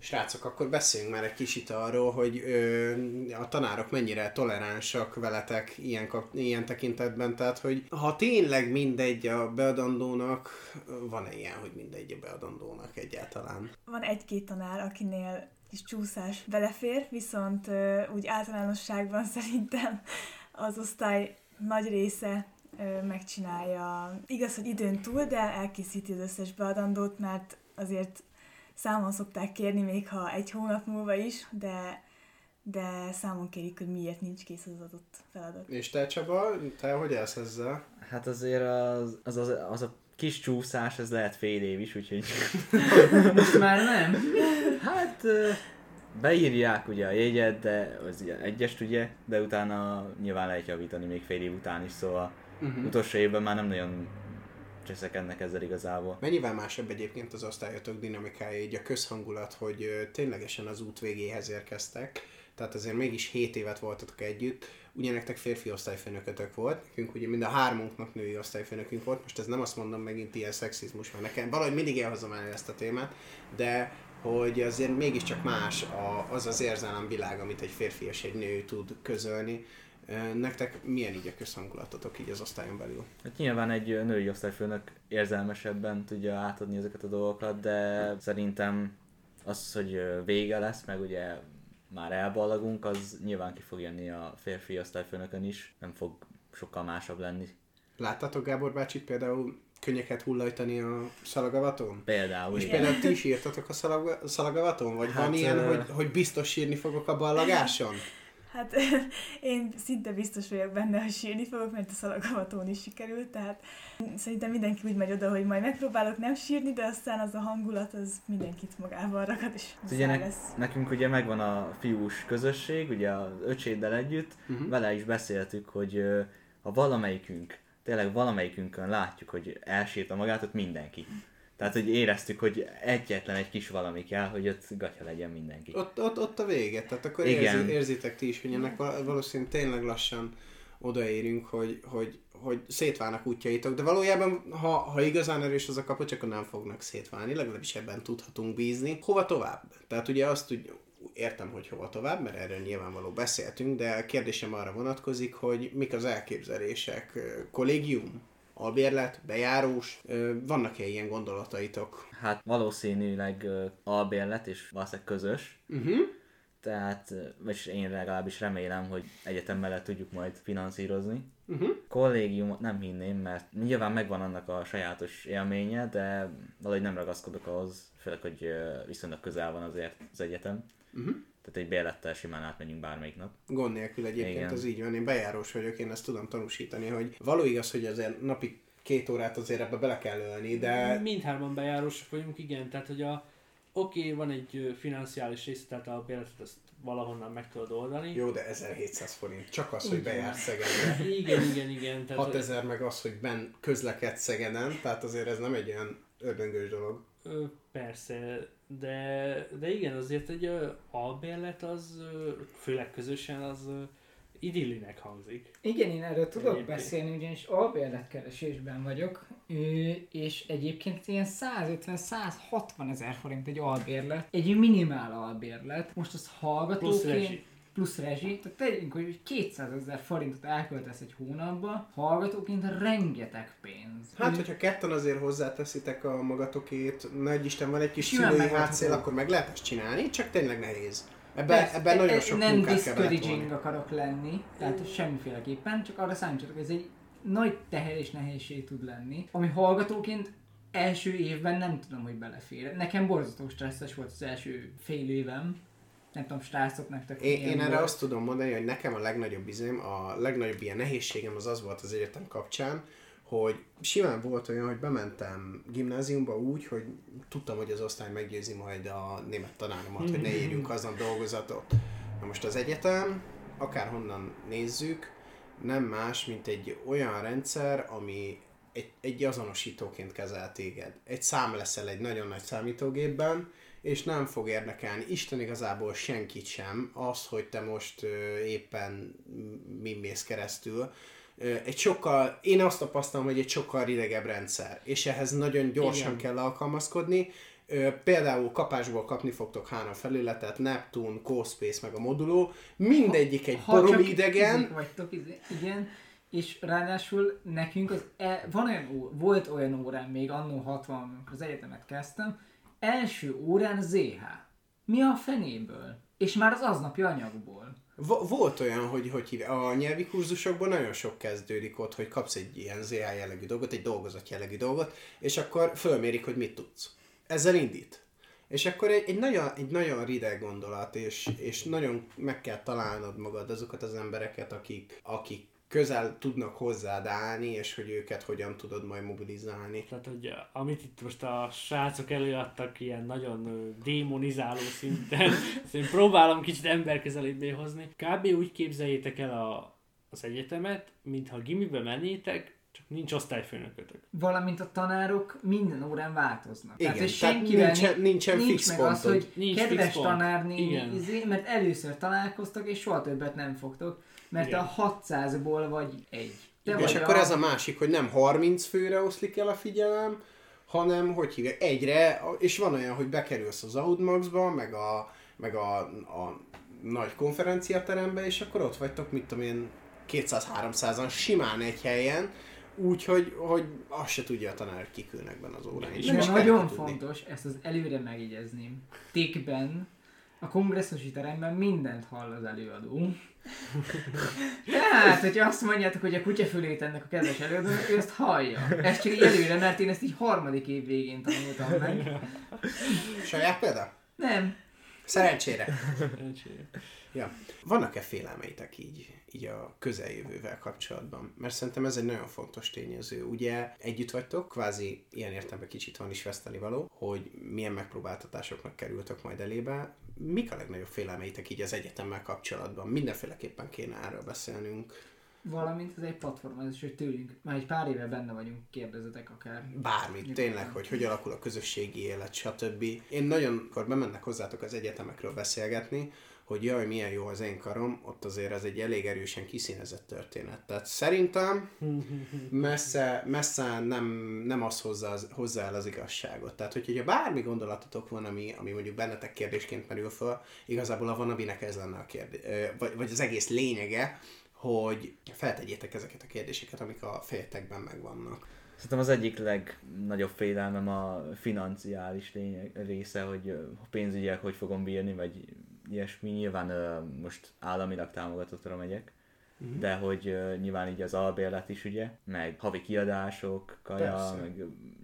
Srácok, akkor beszéljünk már egy kicsit arról, hogy ö, a tanárok mennyire toleránsak veletek ilyen, kap, ilyen tekintetben, tehát hogy ha tényleg mindegy a beadandónak, van-e ilyen, hogy mindegy a beadandónak egyáltalán? Van egy-két tanár, akinél kis csúszás belefér, viszont ö, úgy általánosságban szerintem az osztály nagy része ö, megcsinálja. Igaz, hogy időn túl, de elkészíti az összes beadandót, mert azért számon szokták kérni, még ha egy hónap múlva is, de, de számon kérik, hogy miért nincs kész az adott feladat. És te Csaba, te hogy állsz ezzel? Hát azért az, az, az, az a kis csúszás, ez lehet fél év is, úgyhogy... Most már nem? Hát... Beírják ugye a jegyet, de az egyest ugye, de utána nyilván lehet javítani még fél év után is, szóval uh-huh. utolsó évben már nem nagyon... cseszekednek ezzel igazából. Mennyivel másabb egyébként az osztályotok dinamikája, így a közhangulat, hogy ténylegesen az út végéhez érkeztek, tehát azért mégis hét évet voltatok együtt, ugye nektek férfi osztályfőnökötök volt, nekünk ugye mind a hármunknak női osztályfőnökünk volt, most ez nem azt mondom megint ilyen szexizmus, mert nekem valahogy mindig elhozom el ezt a témát, de hogy azért mégiscsak más az az érzelemvilág, amit egy férfi és egy nő tud közölni. Nektek milyen így a közhangulatotok így az osztályon belül? Hát nyilván egy női osztályfőnök érzelmesebben tudja átadni ezeket a dolgokat, de szerintem az, hogy vége lesz, meg ugye már elballagunk, az nyilván ki fog jönni a férfi osztályfőnökön is, nem fog sokkal másabb lenni. Láttátok Gábor bácsit például könnyeket hullajtani a szalagavaton? Például. És például ti is írtatok a szalag- szalagavaton? Vagy hát, van ilyen, ö... hogy, hogy biztos sírni fogok a ballagáson? Hát én szinte biztos vagyok benne, hogy sírni fogok, mert a szalagavatón is sikerült, tehát szerintem mindenki úgy megy oda, hogy majd megpróbálok nem sírni, de aztán az a hangulat, az mindenkit magával rakad, és ugye ne- lesz. Nekünk ugye megvan a fiús közösség, ugye az öcséddel együtt, uh-huh. vele is beszéltük, hogy ha valamelyikünk, tényleg valamelyikünkön látjuk, hogy elsírta magát, ott mindenki. Tehát, hogy éreztük, hogy egyetlen egy kis valami kell, hogy ott gatya legyen mindenki. Ott, ott, ott a vége, tehát akkor érzi, érzitek ti is, hogy ennek valószínűleg tényleg lassan odaérünk, hogy, hogy, hogy szétválnak útjaitok, de valójában, ha, ha igazán erős az a kapocs, akkor nem fognak szétválni, legalábbis ebben tudhatunk bízni. Hova tovább? Tehát ugye azt úgy értem, hogy hova tovább, mert erről nyilvánvaló beszéltünk, de a kérdésem arra vonatkozik, hogy mik az elképzelések, kollégium? Albérlet, bejárós, vannak-e ilyen gondolataitok? Hát valószínűleg albérlet és valószínűleg közös, uh-huh. tehát, és én legalábbis remélem, hogy egyetem mellett tudjuk majd finanszírozni. Uh-huh. Kollégiumot nem hinném, mert nyilván megvan annak a sajátos élménye, de valahogy nem ragaszkodok ahhoz, főleg, hogy viszonylag közel van azért az egyetem. Uh-huh. Tehát egy bérlettel simán átmegyünk bármelyik nap. Gond nélkül egyébként igen. Az így van, én bejárós vagyok, én ezt tudom tanúsítani, hogy való igaz, hogy azért napi két órát azért ebbe bele kell ölni, de... Mindhárman bejárósak vagyunk, igen, tehát hogy a... Oké, okay, van egy financiális rész, tehát a bérletet azt valahonnan meg tudod oldani. Jó, de ezerhétszáz forint, csak az, igen. hogy bejársz Szegeden. Igen, igen, igen. Tehát hatezer meg az, hogy benn közlekedsz Szegeden, tehát azért ez nem egy olyan ördöngős dolog. Ö, persze. De, de igen, azért egy uh, albérlet az, uh, főleg közösen, az uh, idillinek hangzik. Igen, én erről tudok egyébként beszélni, ugyanis albérletkeresésben vagyok, és egyébként ilyen százötven-százhatvan ezer forint egy albérlet, egy minimál albérlet, most az hallgatóként... plusz rezsi, tehát tegyünk, hogy kétszázezer forintot elköltesz egy hónapba, hallgatóként rengeteg pénz. Hát, hogyha ketten azért hozzáteszitek a magatokét, nagy Isten van egy kis szülői hátszél, akkor meg lehet ezt csinálni, csak tényleg nehéz. Ebben ebbe nagyon sok munkát kell beletenni. Nem discouraging akarok lenni, tehát semmiféleképpen, csak arra számítsatok, hogy ez egy nagy teher és nehézség tud lenni, ami hallgatóként első évben nem tudom, hogy belefér. Nekem borzasztó stresszes volt az első fél évem. Nem tudom, srácok nektek. Én, én erre azt tudom mondani, hogy nekem a legnagyobb izém, a legnagyobb ilyen nehézségem az az volt az egyetem kapcsán, hogy simán volt olyan, hogy bementem gimnáziumba úgy, hogy tudtam, hogy az osztály meggyőzi majd a német tanáromat, hogy ne írjunk azon dolgozatot. Na most az egyetem, akárhonnan nézzük, nem más, mint egy olyan rendszer, ami egy, egy azonosítóként kezel téged. Egy szám leszel egy nagyon nagy számítógépben, és nem fog érdekelni Isten igazából senkit sem az, hogy te most ö, éppen mi mész keresztül. Ö, egy sokkal, én azt tapasztalom, hogy egy sokkal ridegebb rendszer, és ehhez nagyon gyorsan Igen. kell alkalmazkodni. Ö, például kapásból kapni fogtok három felületet, Neptune, CoSpace meg a moduló, mindegyik egy baromi idegen. Vagytok, igen, és ráadásul nekünk az e, van olyan, volt olyan órán még annó hatvan, amikor az egyetemet kezdtem, első órán zé há. Mi a fenéből? És már az aznapi anyagból. V- volt olyan, hogy, hogy a nyelvi kurzusokban nagyon sok kezdődik ott, hogy kapsz egy ilyen zé há jellegű dolgot, egy dolgozat jellegű dolgot, és akkor fölmérik, hogy mit tudsz. Ezzel indít. És akkor egy, egy, nagyon, egy nagyon rideg gondolat, és, és nagyon meg kell találnod magad azokat az embereket, akik, akik közel tudnak hozzád állni, és hogy őket hogyan tudod majd mobilizálni. Tehát, hogy amit itt most a srácok előadtak ilyen nagyon démonizáló szinten, szóval próbálom kicsit emberközelébbé hozni. Kb. Úgy képzeljétek el a, az egyetemet, mintha a gimibe mennétek, csak nincs osztályfőnökötök. Valamint a tanárok minden órán változnak. Igen, tehát, tehát nincsen, nincsen nincs fix meg az, hogy nincs kedves tanárnéni, mert először találkoztak, és soha többet nem fogtok. Mert igen. a hatszázból vagy egy. Te igen, vagy és akkor a... ez a másik, hogy nem harminc főre oszlik el a figyelem, hanem hogy hívja, egyre, és van olyan, hogy bekerülsz az Audmaxba, meg a, meg a, a nagy konferenciaterembe, és akkor ott vagytok, mit tudom én, kétszáz-háromszázan simán egy helyen, úgyhogy hogy azt se tudja a tanár, hogy kikülnek benne az óráin. És nagyon fontos, ezt az előre megjegyezném. Tékben, a kongresszusi teremben mindent hall az előadó. Tehát, hogyha azt mondjátok, hogy a kutya fülét ennek a kedves előadónak, ő ezt hallja. Ez csak így előre, mert én ezt így harmadik év végén tanultam meg. Saját példa? Nem. Szerencsére. Szerencsére. Ja. Vannak-e félelmeitek így, így a közeljövővel kapcsolatban? Mert szerintem ez egy nagyon fontos tényező. Ugye együtt vagytok, kvázi ilyen értelemben kicsit van is vesztenivaló, hogy milyen megpróbáltatásoknak kerültök majd elébe. Mik a legnagyobb félelmeitek így az egyetemmel kapcsolatban? Mindenféleképpen kéne erről beszélnünk. Valamint ez egy platform, ez is, hogy tőlünk, már egy pár éve benne vagyunk, kérdezzetek akár. Bármit, nyilván. Tényleg, hogy hogy alakul a közösségi élet, stb. Én nagyon, akkor bemennek hozzátok az egyetemekről beszélgetni, hogy jaj, milyen jó az én karom, ott azért ez egy elég erősen kiszínezett történet. Tehát szerintem messze, messze nem, nem az hozzá, hozzá el az igazságot. Tehát, hogyha bármi gondolatotok van, ami, ami mondjuk bennetek kérdésként merül fel, igazából a WannaBee-nek ez lenne a kérdés, vagy, vagy az egész lényege, hogy feltegyétek ezeket a kérdéseket, amik a fejetekben megvannak. Szerintem az egyik legnagyobb félelmem a financiális lényeg, része, hogy pénzügyek hogy fogom bírni, vagy ilyesmi. Nyilván uh, most államilag támogatottra megyek, mm-hmm. de hogy uh, nyilván így az albérlet is ugye, meg havi kiadások, kaja, persze. meg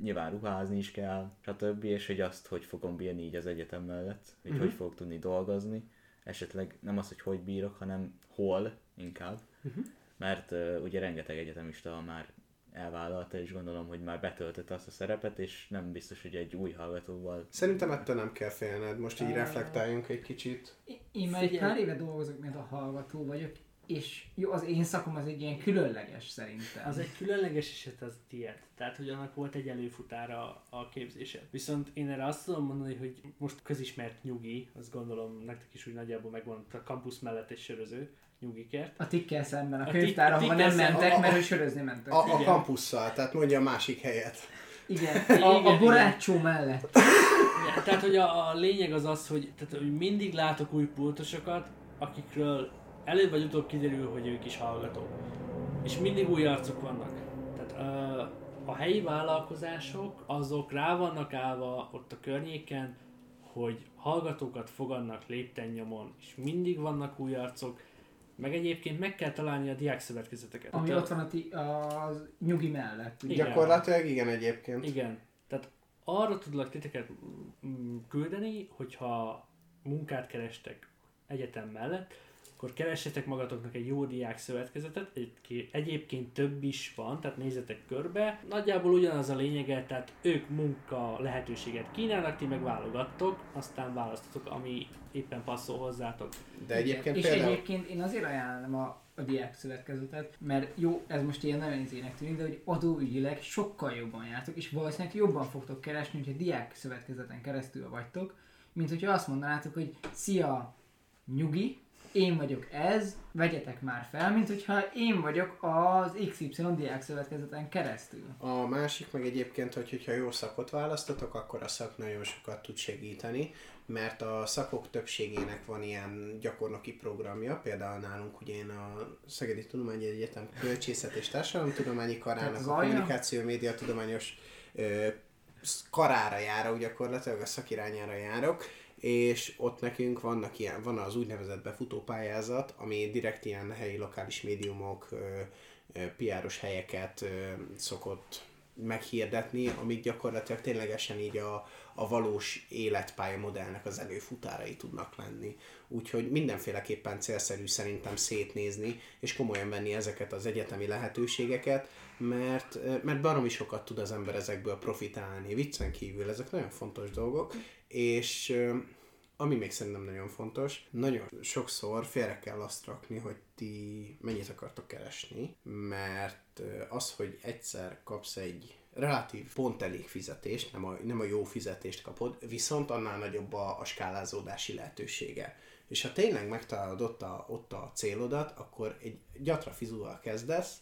nyilván ruházni is kell, stb. És hogy azt, hogy fogom bírni így az egyetem mellett, hogy mm-hmm. hogy fogok tudni dolgozni. Esetleg nem az, hogy hogy bírok, hanem hol inkább, uh-huh. mert uh, ugye rengeteg egyetemista már elvállalta, és gondolom, hogy már betöltötte azt a szerepet, és nem biztos, hogy egy új hallgatóval... Szerintem ettől nem kell félned, most így uh, reflektáljunk egy kicsit. Én már egy pár éve dolgozok, mint a hallgató vagyok, és jó, az én szakom az egy ilyen különleges szerintem. Az egy különleges eset az tiéd, tehát hogy annak volt egy előfutára a képzése. Viszont én erre azt tudom mondani, hogy most közismert nyugi, azt gondolom nektek is úgy nagyjából megvan, a kampusz mellett egy söröző, nyugikért. A tikkel szemben, a, a könyvtár, ahova nem mentek, a, a, mert ő sörözni mentek. A, a kampusszal, tehát mondja a másik helyet. Igen, a, igen, a borácsó igen. mellett. Igen, tehát, hogy a, a lényeg az az, hogy, tehát, hogy mindig látok új pultosokat, akikről előbb vagy utóbb kiderül, hogy ők is hallgatók. És mindig új arcok vannak. Tehát a, a helyi vállalkozások, azok rá vannak állva ott a környéken, hogy hallgatókat fogadnak léptennyomon, és mindig vannak új arcok, meg egyébként meg kell találni a diákszövetkezeteket. Ami ott van a ti, az nyugi mellett. Igen. Gyakorlatilag igen egyébként. Igen. Tehát arra tudlak titeket küldeni, hogyha munkát kerestek egyetem mellett, akkor keressetek magatoknak egy jó diák szövetkezetet, egy, egyébként több is van, tehát nézzetek körbe. Nagyjából ugyanaz a lényege, tehát ők munka lehetőséget kínálnak, ti meg válogattok, aztán választatok, ami éppen passzol hozzátok. De egyébként és például... egyébként én azért ajánlom a a diák szövetkezetet, mert jó, ez most ilyen nagyon izének tűnik, de hogy adóügyileg sokkal jobban jártok, és valószínűleg jobban fogtok keresni, hogyha diák szövetkezeten keresztül vagytok, mint hogyha azt mondanátok, hogy szia, nyugi, én vagyok ez, vegyetek már fel, mint hogyha én vagyok az iksz ipszilon diák szövetkezeten keresztül. A másik meg egyébként, hogy hogyha jó szakot választatok, akkor a szak nagyon sokat tud segíteni, mert a szakok többségének van ilyen gyakornoki programja, például nálunk ugye én a Szegedi Tudományegyetem Kölcsészet és Társadalomtudományi Karának a kommunikáció média tudományos ö, karára járok gyakorlatilag, a szakirányára járok, és ott nekünk vannak ilyen, van az úgynevezett befutópályázat, ami direkt ilyen helyi lokális médiumok, pé er-os helyeket szokott meghirdetni, amik gyakorlatilag ténylegesen így a, a valós életpálya modellnek az előfutárai tudnak lenni. Úgyhogy mindenféleképpen célszerű szerintem szétnézni, és komolyan venni ezeket az egyetemi lehetőségeket, mert, mert baromi sokat tud az ember ezekből profitálni. Viccen kívül ezek nagyon fontos dolgok, és ami még szerintem nagyon fontos, nagyon sokszor félre kell azt rakni, hogy ti mennyit akartok keresni, mert az, hogy egyszer kapsz egy relatív pont elég fizetést, nem a, nem a jó fizetést kapod, viszont annál nagyobb a, a skálázódási lehetősége. És ha tényleg megtalálod ott a, ott a célodat, akkor egy gyatra fizúval kezdesz,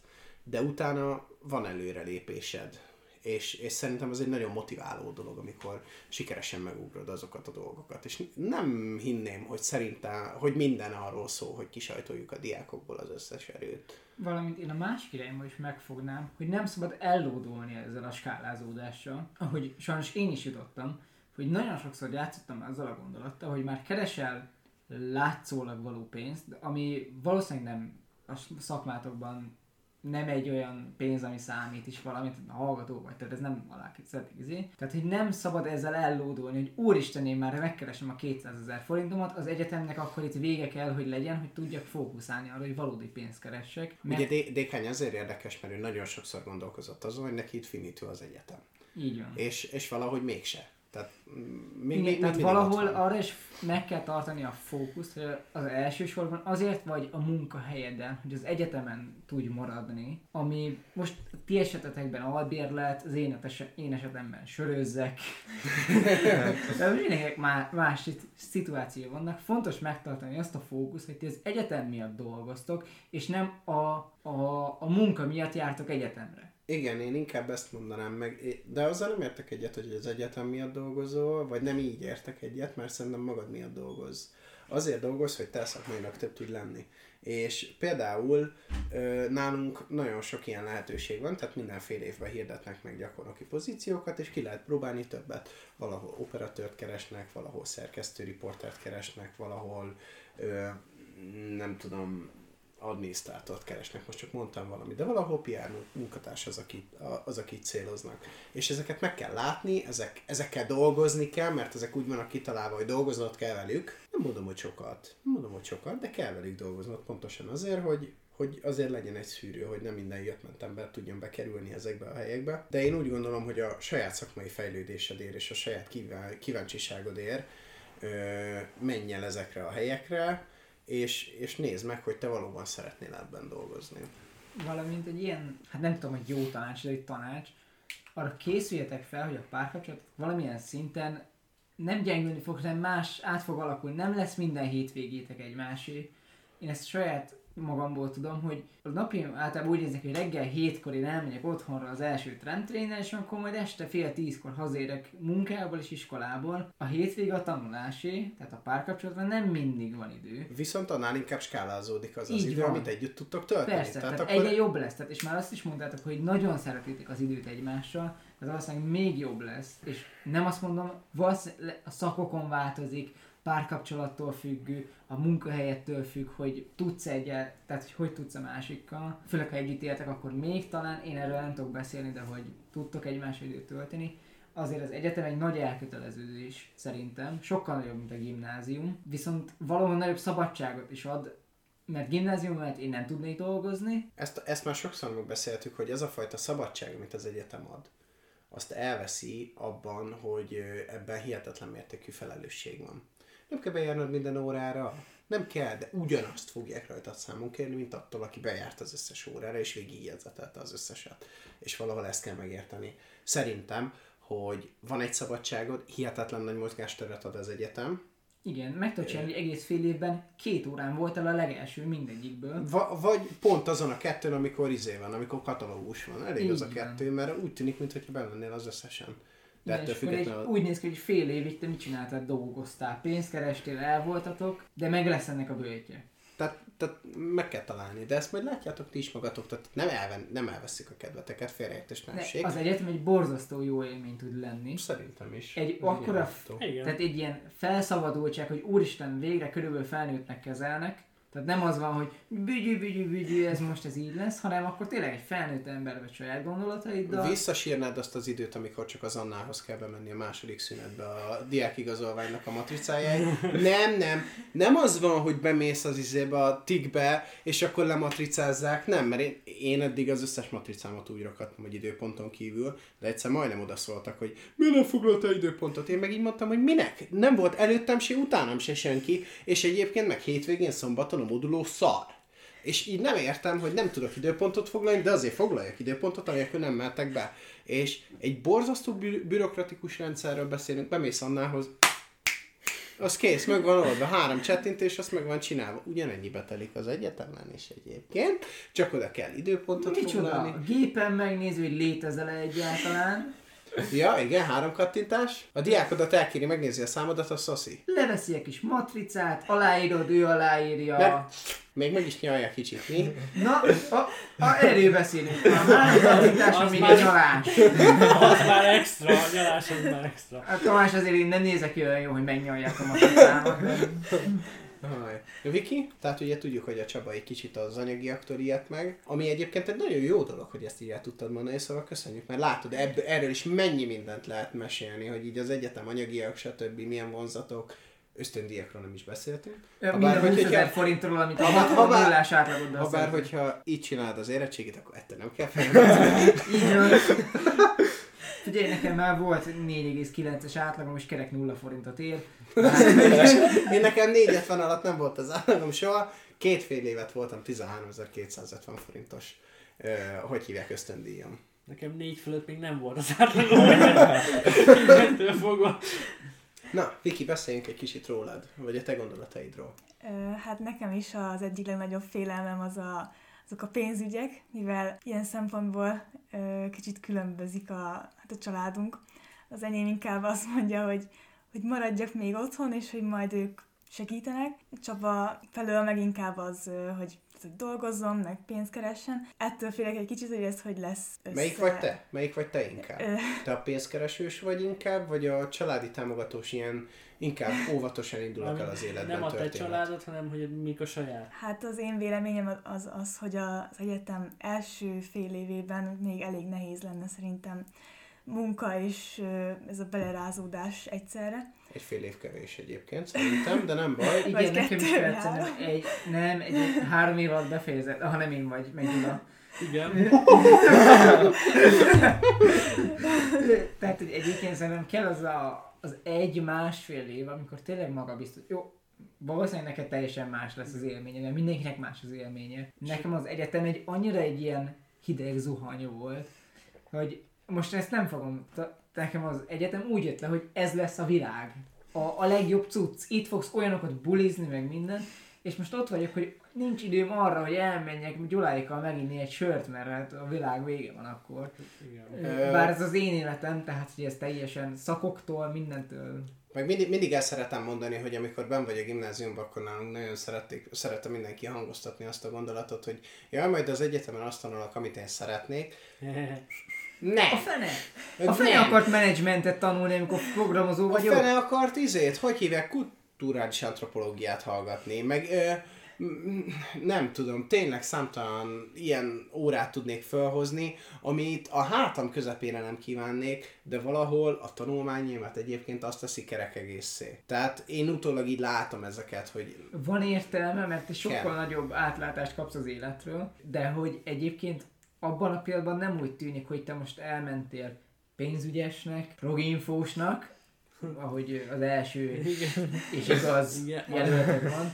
de utána van előrelépésed. És, és szerintem ez egy nagyon motiváló dolog, amikor sikeresen megugrod azokat a dolgokat. És nem hinném, hogy szerintem, hogy minden arról szól, hogy kisajtoljuk a diákokból az összes erőt. Valamint én a másik irányba is megfognám, hogy nem szabad ellódulni ezzel a skálázódással, ahogy sajnos én is jutottam, hogy nagyon sokszor játszottam azzal a gondolattal, hogy már keresel látszólag való pénzt, ami valószínűleg nem a szakmátokban nem egy olyan pénz, ami számít is valamit, hallgató vagy, tehát ez nem alákészíti. Tehát, hogy nem szabad ezzel ellódulni, hogy úristen, én már megkeresem a kétszázezer forintomat, az egyetemnek akkor itt vége kell, hogy legyen, hogy tudjak fókuszálni arra, hogy valódi pénzt keressek. Mert... Ugye Dékány azért érdekes, mert ő nagyon sokszor gondolkozott azon, hogy neki itt finítő az egyetem. Így van. És, és valahogy mégse. Tehát, még, igen, még, tehát valahol arra is meg kell tartani a fókuszt, hogy az elsősorban azért vagy a munkahelyeden, hogy az egyetemen tudj maradni, ami most ti esetetekben albérlet, az én, eset, én esetemben sörözzek. Mindenkinek más, más szituáció vannak. Fontos megtartani azt a fókuszt, hogy ti az egyetem miatt dolgoztok, és nem a, a, a munka miatt jártok egyetemre. Igen, én inkább ezt mondanám meg, de azzal nem értek egyet, hogy az egyetem miatt dolgozol, vagy nem így értek egyet, mert szerintem magad miatt dolgoz. Azért dolgoz, hogy te szakmailag több tud lenni. És például nálunk nagyon sok ilyen lehetőség van, tehát minden fél évben hirdetnek meg gyakornoki pozíciókat, és ki lehet próbálni többet. Valahol operatőrt keresnek, valahol szerkesztő riportert keresnek, valahol nem tudom... adminisztrátort keresnek, most csak mondtam valamit, de valahol pé er munkatárs az, akit, az, akit céloznak. És ezeket meg kell látni, ezek, ezekkel dolgozni kell, mert ezek úgy vannak kitalálva, hogy dolgoznod kell velük. Nem mondom, hogy sokat, nem mondom, hogy sokat, de kell velük dolgoznod pontosan azért, hogy, hogy azért legyen egy szűrő, hogy nem minden jött-ment ember tudjon bekerülni ezekbe a helyekbe. De én úgy gondolom, hogy a saját szakmai fejlődésedért és a saját kíván, kíváncsiságodért menj el ezekre a helyekre, És, és nézd meg, hogy te valóban szeretnél ebben dolgozni. Valamint egy ilyen, hát nem tudom, hogy jó tanács, de egy tanács, arra készüljetek fel, hogy a párkapcsolat valamilyen szinten nem gyengülni fog, hanem más át fog alakulni, nem lesz minden hétvégétek egymásé. Én ezt saját magamból tudom, hogy a napi általában úgy néznek, hogy reggel hétkor én elmegyek otthonra az első trendtrénnel, és akkor majd este fél tízkor hazérek munkából és iskolából. A hétvége a tanulásé, tehát a párkapcsolatban nem mindig van idő. Viszont annál inkább skálázódik az így az idő, van, amit együtt tudtok tölteni. Persze, tehát, tehát akkor... egyre jobb lesz, tehát, és már azt is mondtátok, hogy nagyon szeretitek az időt egymással, tehát valószínűleg még jobb lesz, és nem azt mondom, valószínűleg a szakokon változik, párkapcsolattól függő, a munkahelyettől függ, hogy tudsz egyet, tehát hogy, hogy tudsz a másikkal. Főleg, ha együtt éltek, akkor még talán, én erről nem tudok beszélni, de hogy tudtok egymás időt tölteni. Azért az egyetem egy nagy elköteleződés szerintem, sokkal nagyobb, mint a gimnázium, viszont valahol nagyobb szabadságot is ad mert gimnáziumban én nem tudnék dolgozni. Ezt, ezt már sokszor megbeszéltük, hogy ez a fajta szabadság, amit az egyetem ad, azt elveszi abban, hogy ebben hihetetlen mértékű felelősség van. Nem kell bejárnod minden órára, nem kell, de ugyanazt fogják rajtad számon kérni, mint attól, aki bejárt az összes órára, és végigjegyzetelte az összeset. És valahol ezt kell megérteni. Szerintem, hogy van egy szabadságod, hihetetlen nagy mozgásteret ad az egyetem. Igen, meg tudod csinálni, hogy egész fél évben két órán voltál a legelső mindegyikből. Va- vagy pont azon a kettőn, amikor izé van, amikor katalógus van. Elég így az a kettő, mert úgy tűnik, mintha benne lennél az összesen. De igen, függetlenül... egy, úgy néz ki, hogy fél évig te mit csináltad, dolgoztál, pénzt kerestél, el voltatok, de meg lesz ennek a bőjtje. Tehát, tehát meg kell találni, de ezt majd látjátok ti is magatok, tehát nem, elven, nem elveszik a kedveteket, félreértés nem ség. Az egyetem egy borzasztó jó élmény tud lenni. Szerintem is. Egy akkora, tehát egy ilyen felszabadultság, hogy úristen, végre körülbelül felnőttnek kezelnek, tehát nem az van, hogy bügyű, bügyű, bügyű, ez most ez így lesz, hanem akkor tényleg egy felnőtt ember vagy saját gondolataiddal. Visszasírnád azt az időt, amikor csak az Annához kell bemenni a második szünetbe a diákigazolványnak a matricájáig. Nem, nem. Nem az van, hogy bemész az izébe a tikbe, és akkor lematricázzák. Nem, mert én, én eddig az összes matricámat úgy rakattam, hogy időponton kívül, de egyszer majdnem odaszóltak, hogy miért nem foglalta időpontot. Én meg így mondtam, hogy minek? Nem volt előttem se, utánam se senki, és egyébként meg hétvégén szombaton a moduló szar. És így nem értem, hogy nem tudok időpontot foglalni, de azért foglaljak időpontot, amikor nem mehetek be. És egy borzasztó bü- bürokratikus rendszerről beszélünk, bemész Annához, az kész, meg van oldva, három csettintés, azt meg van csinálva. Ugyanennyibe telik az egyetemen is egyébként, csak oda kell időpontot micsoda? Foglalni. A gépen megnéz, hogy létezel-e egyáltalán. Ja, igen, három kattintás. A diákodat elkéri, megnézi a számodat, a szoszi. Leveszi egy kis matricát, aláírod, ő aláírja. De még meg is nyalja kicsit, mi? Na, a, a, erről beszélünk. A három kattintás, ami egy nyalás. Az már extra, a nyalás az már extra. A Tomás azért én nem nézek olyan jó, hogy megnyalják a matricámat. Viki, tehát ugye tudjuk, hogy a Csaba egy kicsit az anyagiaktól ilyet meg, ami egyébként egy nagyon jó dolog, hogy ezt így el tudtad mondani, szóval köszönjük, mert látod, ebb, erről is mennyi mindent lehet mesélni, hogy így az egyetem anyagiak, stb. Milyen vonzatok, ösztöndiakról nem is beszéltünk. Minden húszezer forintról, amit a nullás átlagoddal ha bár, hogyha így csinálod az érettségét, akkor ettől nem kell fejlődni. Így van. Ugye nekem már volt négy egész kilences átlagom, és kerek nulla forintot ér. Én nekem négy egész hetven alatt nem volt az átlagom soha. Két fél évet voltam tizenháromezer-kétszázötven forintos. Ö, hogy hívják ösztöndíjam? Nekem négy fölött még nem volt az átlagom. Mindentől fogva. Na, Viki, beszéljünk egy kicsit rólad, vagy a te gondolataidról. Ö, hát nekem is az egyik legnagyobb félelmem az a... azok a pénzügyek, mivel ilyen szempontból ö, kicsit különbözik a, hát a családunk. Az enyém inkább azt mondja, hogy, hogy maradjak még otthon, és hogy majd ők segítenek. Csaba felől meg inkább az, hogy, hogy dolgozzon, meg pénzt keressen. Ettől félek egy kicsit, hogy ez hogy lesz össze. Melyik vagy te? Melyik vagy te inkább? Te a pénzkeresős vagy inkább, vagy a családi támogatós ilyen inkább óvatosan indulok el az életben történet? Nem a te családod, hanem hogy mik a saját? Hát az én véleményem az az, hogy az egyetem első fél évében még elég nehéz lenne szerintem munka és ez a belerázódás egyszerre. Egy fél év kevés egyébként szerintem, de nem baj. Igen, vagy nekem is percen, egy, nem, egy, egy három év alatt befejezett, ha nem én vagy, megy oda. Igen. Tehát egyébként szerintem kell az a az egy-másfél év, amikor tényleg magabiztos. Jó, valószínűleg neked teljesen más lesz az élménye, mert mindenkinek más az élménye. Nekem az egyetem egy annyira egy ilyen hideg zuhany volt, hogy most ezt nem fogom, nekem az egyetem úgy jött le, hogy ez lesz a világ. A, a legjobb cucc, itt fogsz olyanokat bulizni, meg minden, és most ott vagyok, hogy nincs időm arra, hogy elmenjek Gyuláikkal meginni egy sört, mert hát a világ vége van akkor. Igen. Bár ez az én életem, tehát hogy ez teljesen szakoktól, mindentől. Meg mindig, mindig el szeretem mondani, hogy amikor benn vagy a gimnáziumban, akkor nálunk nagyon szerették, szerette mindenki hangoztatni azt a gondolatot, hogy jaj, majd az egyetemen azt tanulok, amit én szeretnék. Nem. A fene! A fene nem. Akart menedzsmentet tanulni, amikor programozó vagyok. A fene akart izét, hogy hívják, kulturális antropológiát hallgatni, meg... Ö, nem tudom, tényleg számtalan ilyen órát tudnék felhozni, amit a hátam közepére nem kívánnék, de valahol a tanulmányémet egyébként azt teszi kerek egészé. Tehát én utólag így látom ezeket, hogy... Van értelme, mert te sokkal kell. Nagyobb átlátást kapsz az életről, de hogy egyébként abban a pillanatban nem úgy tűnik, hogy te most elmentél pénzügyesnek, proginfósnak, ahogy az első és igaz jelölted van,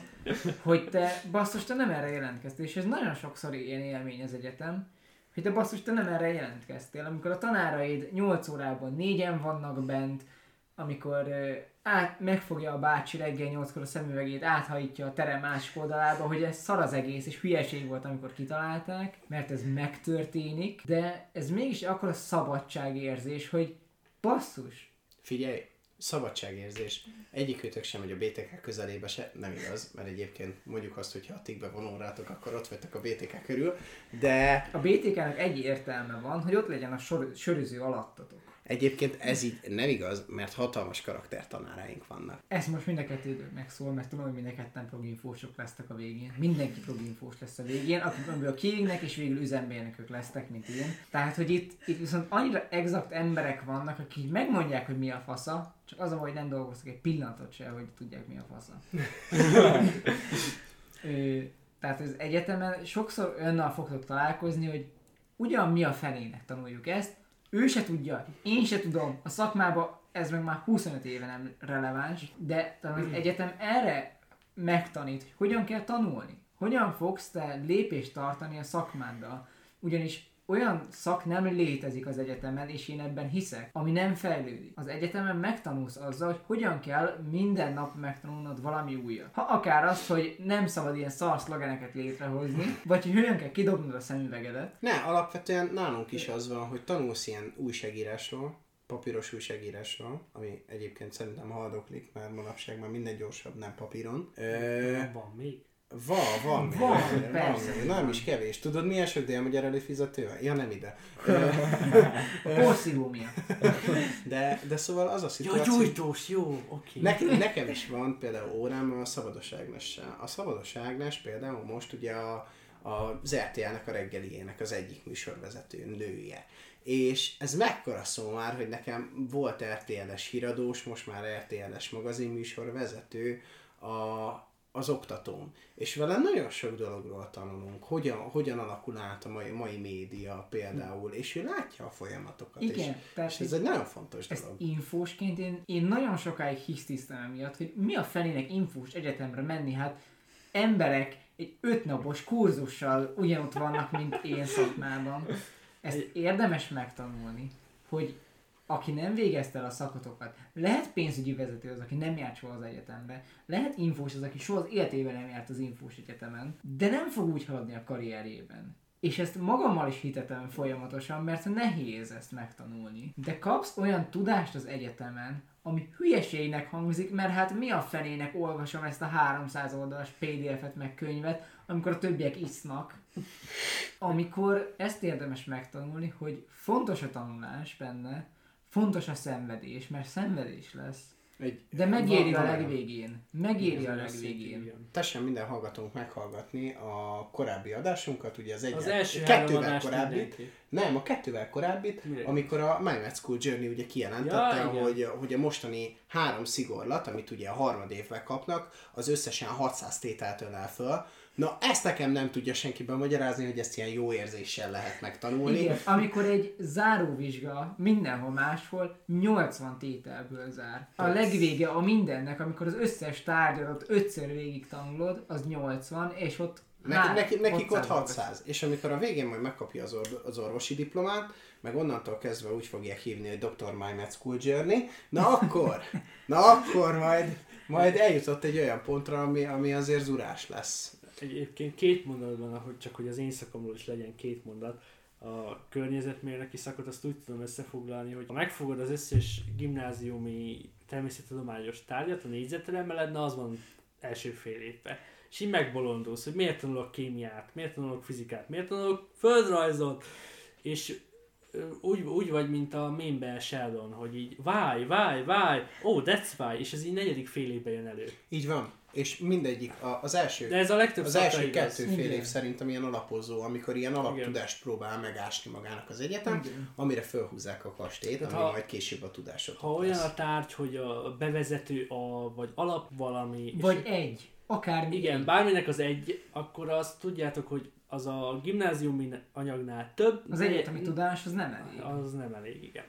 hogy te basszus, te nem erre jelentkeztél, és ez nagyon sokszor ilyen élmény az egyetem, hogy te basszus, te nem erre jelentkeztél, amikor a tanáraid nyolc órában négyen vannak bent, amikor át, megfogja a bácsi reggel nyolckor a szemüvegét, áthajtja a terem másik oldalába, hogy ez szar az egész, és hülyeség volt, amikor kitalálták, mert ez megtörténik, de ez mégis akkora szabadságérzés, hogy basszus. Figyelj, szabadságérzés. Egyikőtök sem, hogy a bé té ká közelébe se, nem igaz, mert egyébként mondjuk azt, hogyha a tikbe vonul rátok, akkor ott vettek a bé té ká körül, de... A bé té ká-nak egy értelme van, hogy ott legyen a sor- söröző alattatok. Egyébként ez így nem igaz, mert hatalmas karaktertanáraink vannak. Ez most mind a kettődök megszól, mert tudom, hogy mind a ketten proginfósok lesztek a végén. Mindenki proginfós lesz a végén, akikből kiégnek és végül üzembérnökök lesznek, mint én. Tehát, hogy itt, itt viszont annyira exakt emberek vannak, akik megmondják, hogy mi a fasza, csak az a baj, hogy nem dolgoztak egy pillanatot se, hogy tudják, mi a fasza. Tehát az egyetemen sokszor önnal fogtok találkozni, hogy ugyan mi a felének tanuljuk ezt, ő se tudja, én se tudom, a szakmában ez meg már huszonöt éve nem releváns, de talán az egyetem erre megtanít, hogy hogyan kell tanulni, hogyan fogsz te lépést tartani a szakmáddal, ugyanis olyan szak nem létezik az egyetemen, és én ebben hiszek, ami nem fejlődik. Az egyetemen megtanulsz azzal, hogy hogyan kell minden nap megtanulnod valami újat. Ha akár az, hogy nem szabad ilyen szar szlogeneket létrehozni, vagy hogy hogyan kell kidobnod a szemüvegedet. Ne, alapvetően nálunk is az van, hogy tanulsz ilyen újságírásról, papíros újságírásról, ami egyébként szerintem haldoklik, mert manapság már minden gyorsabb, nem papíron. Ö- van még? Van, van, van, van, persze. Van, nem is kevés. Tudod, milyen sok dél magyar előfizetővel? Ja, nem ide. A porszívó miatt. De, de szóval az a szituáció... Ja, gyújtós, jó, oké. Okay. Ne, nekem is van például órám a Szabados Ágnessel. A Szabados Ágnes például most ugye a, a, az er té el-nek a reggeliének az egyik műsorvezető nője. És ez mekkora szó már, hogy nekem volt er té el-es híradós, most már er té el-es magazinműsorvezető a... az oktatóm, és vele nagyon sok dologról tanulunk, hogyan, hogyan alakul át a mai, mai média például, és ő látja a folyamatokat, igen, és, és ez egy nagyon fontos dolog. Infósként én, én nagyon sokáig hisztisztem emiatt, hogy mi a felének infós egyetemre menni, hát emberek egy ötnapos kurzussal ugyanott vannak, mint én szakmában. Ezt érdemes megtanulni, hogy aki nem végezte el a szakotokat, lehet pénzügyi vezető az, aki nem járt soha az egyetembe, lehet infós az, aki soha az életében nem járt az infós egyetemen, de nem fog úgy haladni a karrierjében. És ezt magammal is hitetem folyamatosan, mert nehéz ezt megtanulni. De kapsz olyan tudást az egyetemen, ami hülyeségnek hangzik, mert hát mi a fenének olvasom ezt a háromszáz oldalas pé dé ef-et meg könyvet, amikor a többiek isznak. Amikor ezt érdemes megtanulni, hogy fontos a tanulás benne, fontos a szenvedés, mert szenvedés lesz. Egy, de megéri a legvégén. Megéri a legvégén. Tessen minden hallgatónk meghallgatni a korábbi adásunkat, ugye az, egy, az első kettővel korábbit. Nem, a kettővel korábbit, amikor a My Med School Journey ugye kijelentette, ja, hogy, hogy a mostani három szigorlat, amit ugye a harmad évvel kapnak, az összesen hatszáz tételt ölel föl. Na, ezt nekem nem tudja senkiben magyarázni, hogy ezt ilyen jó érzéssel lehet megtanulni. Igen, amikor egy záróvizsga mindenhol máshol nyolcvan tételből zár. A legvége a mindennek, amikor az összes tárgyadat ötször végig tanulod, az nyolcvan, és ott Neki, neki, nekik ott hatszáz, és amikor a végén majd megkapja az, or- az orvosi diplomát, meg onnantól kezdve úgy fogják hívni, hogy doktor My Med School Journey, na akkor, na akkor majd, majd eljutott egy olyan pontra, ami, ami azért zurás lesz. Egyébként két mondatban, ahogy csak hogy az én szakomról is legyen két mondat, a környezetmérnöki szakot azt úgy tudom összefoglalni, hogy ha megfogod az összes gimnáziumi természettudományos tárgyat, a négyzetre emeled, na az van első fél évben. És így megbolondulsz, hogy miért tanulok kémiát, miért tanulok fizikát, miért tanulok földrajzot, és úgy, úgy vagy, mint a mémben Sheldon, hogy így váj, váj, váj, ó, oh, that's why, és ez így negyedik fél évben jön elő. Így van. És mindegyik, az első, de ez a legtöbb az első kettő-fél év szerintem ilyen alapozó, amikor ilyen alaptudást próbál megásni magának az egyetem, igen, amire fölhúzzák a kastélyt, ami ha, majd később a tudásot. Ha olyan lesz a tárgy, hogy a bevezető, a, vagy alap valami... Vagy egy, akármi. Igen, bárminek az egy, akkor azt tudjátok, hogy az a gimnáziumi anyagnál több... Az egyetemi tudás, az nem elég. Az nem elég, igen.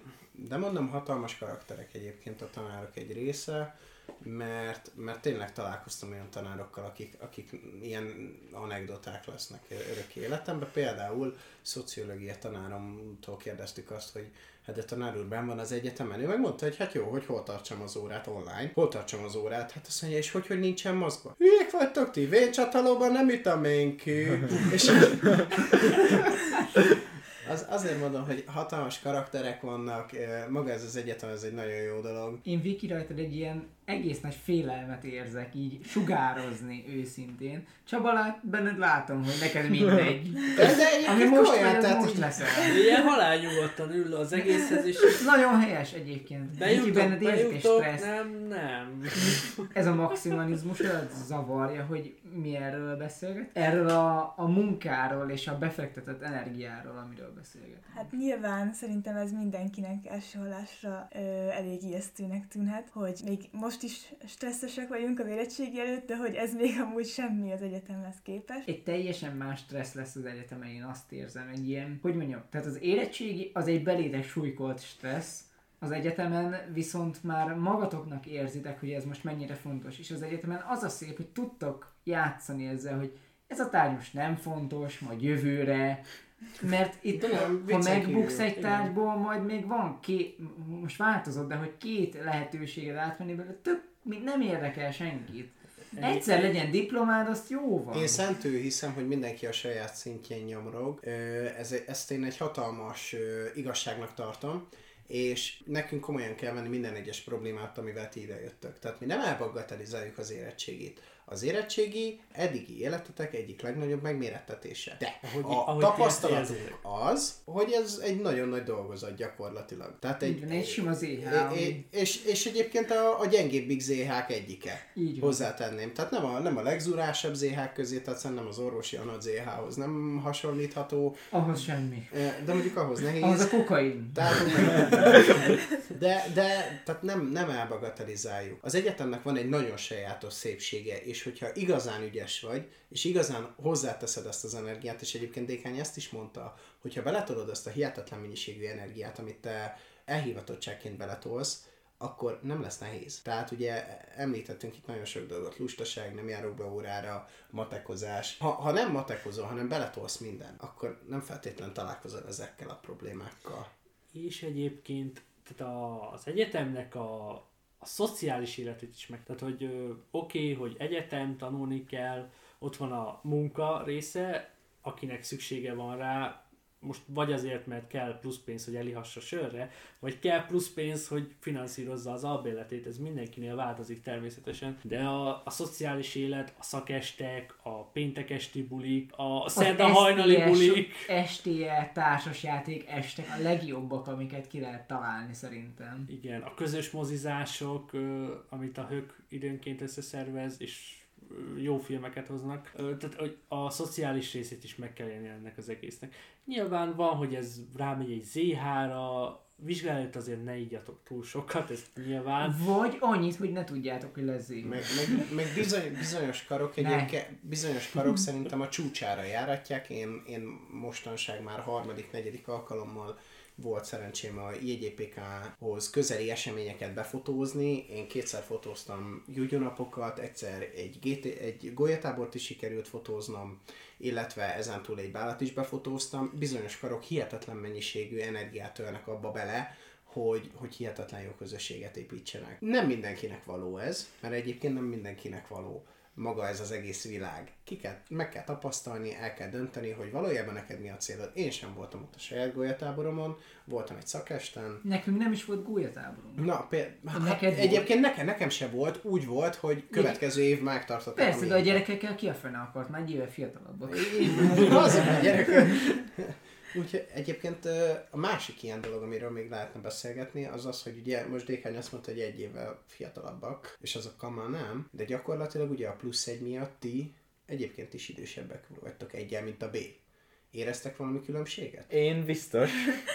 De mondom, hatalmas karakterek egyébként a tanárok egy része, mert, mert tényleg találkoztam olyan tanárokkal, akik, akik ilyen anekdoták lesznek örök életemben. Például szociológia tanáromtól kérdeztük azt, hogy hát de tanár úr, benn van az egyetemen. Ő megmondta, hogy hát jó, hogy hol tartsam az órát online, hol tartsam az órát, hát azt mondja, és hogy, hogy nincsen maszkban. Hülyék vagytok ti, véncsattalóban nem ütöm én ki. És... Az, azért mondom, hogy hatalmas karakterek vannak, maga ez az egyetem, ez egy nagyon jó dolog. Én Viki rajtad egy ilyen egész nagy félelmet érzek így sugározni őszintén. Csaba, lát, benned látom, hogy neked mindegy. De, de ami most olyan, vagy, tehát most leszel. Ilyen halálnyugodtan ül az egészhez is. Nagyon helyes egyébként. Bejutok, benned bejutok, nem, nem. Ez a maximalizmus zavarja, hogy mi erről beszélget. Erről a, a munkáról és a befektetett energiáról, amiről beszélget. Hát nyilván szerintem ez mindenkinek első hallásra ö, elég ijesztőnek tűnhet, hogy még most is stresszesek vagyunk az érettségi előtt, de hogy ez még amúgy semmi az egyetemhez képest. Egy teljesen más stressz lesz az egyetemen, én azt érzem, egy ilyen, hogy mondjam, tehát az érettségi az egy belétek súlykolt stressz, az egyetemen viszont már magatoknak érzitek, hogy ez most mennyire fontos, és az egyetemen az a szép, hogy tudtok játszani ezzel, hogy ez a tárgy most nem fontos, majd jövőre, mert itt, nem, ha megbuksz egy tárgyból, majd még van két, most változott, de hogy két lehetőséged átmenni belőle, több nem érdekel senkit. Egyszer legyen diplomád, azt jó van. Én szentül hiszem, hogy mindenki a saját szintjén nyomrog. Ez, ezt én egy hatalmas igazságnak tartom, és nekünk komolyan kell venni minden egyes problémát, amivel ti idejöttök. Tehát mi nem elbagatelizáljuk az érettségit. Az érettségi eddigi életetek egyik legnagyobb megmérettetése. De ahogy, a ahogy tapasztalatunk az, hogy ez egy nagyon nagy dolgozat gyakorlatilag. Tehát egy, egy sima zé há. Egy, és, és egyébként a, a gyengébbik zé hák egyike. Így hozzátenném. Tehát nem a, nem a legzurásabb zé hák közé, tehát szerintem az orvosi anat zé hához nem hasonlítható. Ahhoz semmi. De mondjuk ahhoz nehéz. Ahhoz a kokain. Tehát, de de tehát nem, nem elbagatelizáljuk. Az egyetemnek van egy nagyon sajátos szépsége, és hogyha igazán ügyes vagy, és igazán hozzáteszed ezt az energiát, és egyébként Dékány ezt is mondta, hogyha beletolod ezt a hihetetlen mennyiségű energiát, amit te elhivatottságként beletolsz, akkor nem lesz nehéz. Tehát ugye említettünk itt nagyon sok dolgot, lustaság, nem járok be órára, matekozás. Ha, ha nem matekozol, hanem beletolsz minden, akkor nem feltétlenül találkozol ezekkel a problémákkal. És egyébként tehát a, az egyetemnek a a szociális életét is meg. Tehát, hogy oké, okay, hogy egyetem, tanulni kell, ott van a munka része, akinek szüksége van rá, most vagy azért, mert kell plusz pénz, hogy elihassa sörre, vagy kell plusz pénz, hogy finanszírozza az albérletét, ez mindenkinél változik természetesen, de a, a szociális élet, a szakestek, a péntek esti bulik, a szerda hajnali bulik. es té el társasjáték estek a legjobbak, amiket ki lehet találni szerintem. Igen, a közös mozizások, amit a hök időnként összeszervez, és jó filmeket hoznak. Tehát a szociális részét is meg kell élni ennek az egésznek. Nyilván van, hogy ez rámegy egy zé hára, vizsgálat azért ne ígyatok túl sokat, ezt nyilván. Vagy annyit, hogy ne tudjátok, hogy lesz zé há. Meg, meg, meg bizony, bizonyos karok, egyébként bizonyos karok szerintem a csúcsára járatják. Én, én mostanság már harmadik, negyedik alkalommal volt szerencsém a jé gé pé kához közeli eseményeket befotózni. Én kétszer fotóztam gyúgyónapokat, egyszer egy, gé té, egy golyatábort is sikerült fotóznom, illetve ezentúl egy bálat is befotóztam. Bizonyos karok hihetetlen mennyiségű energiát ölnek abba bele, hogy, hogy hihetetlen jó közösséget építsenek. Nem mindenkinek való ez, mert egyébként nem mindenkinek való maga ez az egész világ. Ki kell, meg kell tapasztalni, el kell dönteni, hogy valójában neked mi a célod. Én sem voltam ott a saját gólyatáboromon, voltam egy szakesten. Nekünk nem is volt gólyatáborunk. Na, például, hát egyébként nekem, nekem sem volt, úgy volt, hogy következő év megtartottam. Persze, de a gyerekekkel ki a fene akart, már egy éve fiatalabbak. Én, az a gyerekek. Úgyhogy egyébként a másik ilyen dolog, amiről még lehetne beszélgetni, az az, hogy ugye most Dékány azt mondta, hogy egy évvel fiatalabbak, és azokkal már nem, de gyakorlatilag ugye a plusz egy miatt ti egyébként is idősebbek vagytok egyel, mint a B. Éreztek valami különbséget? Én biztos.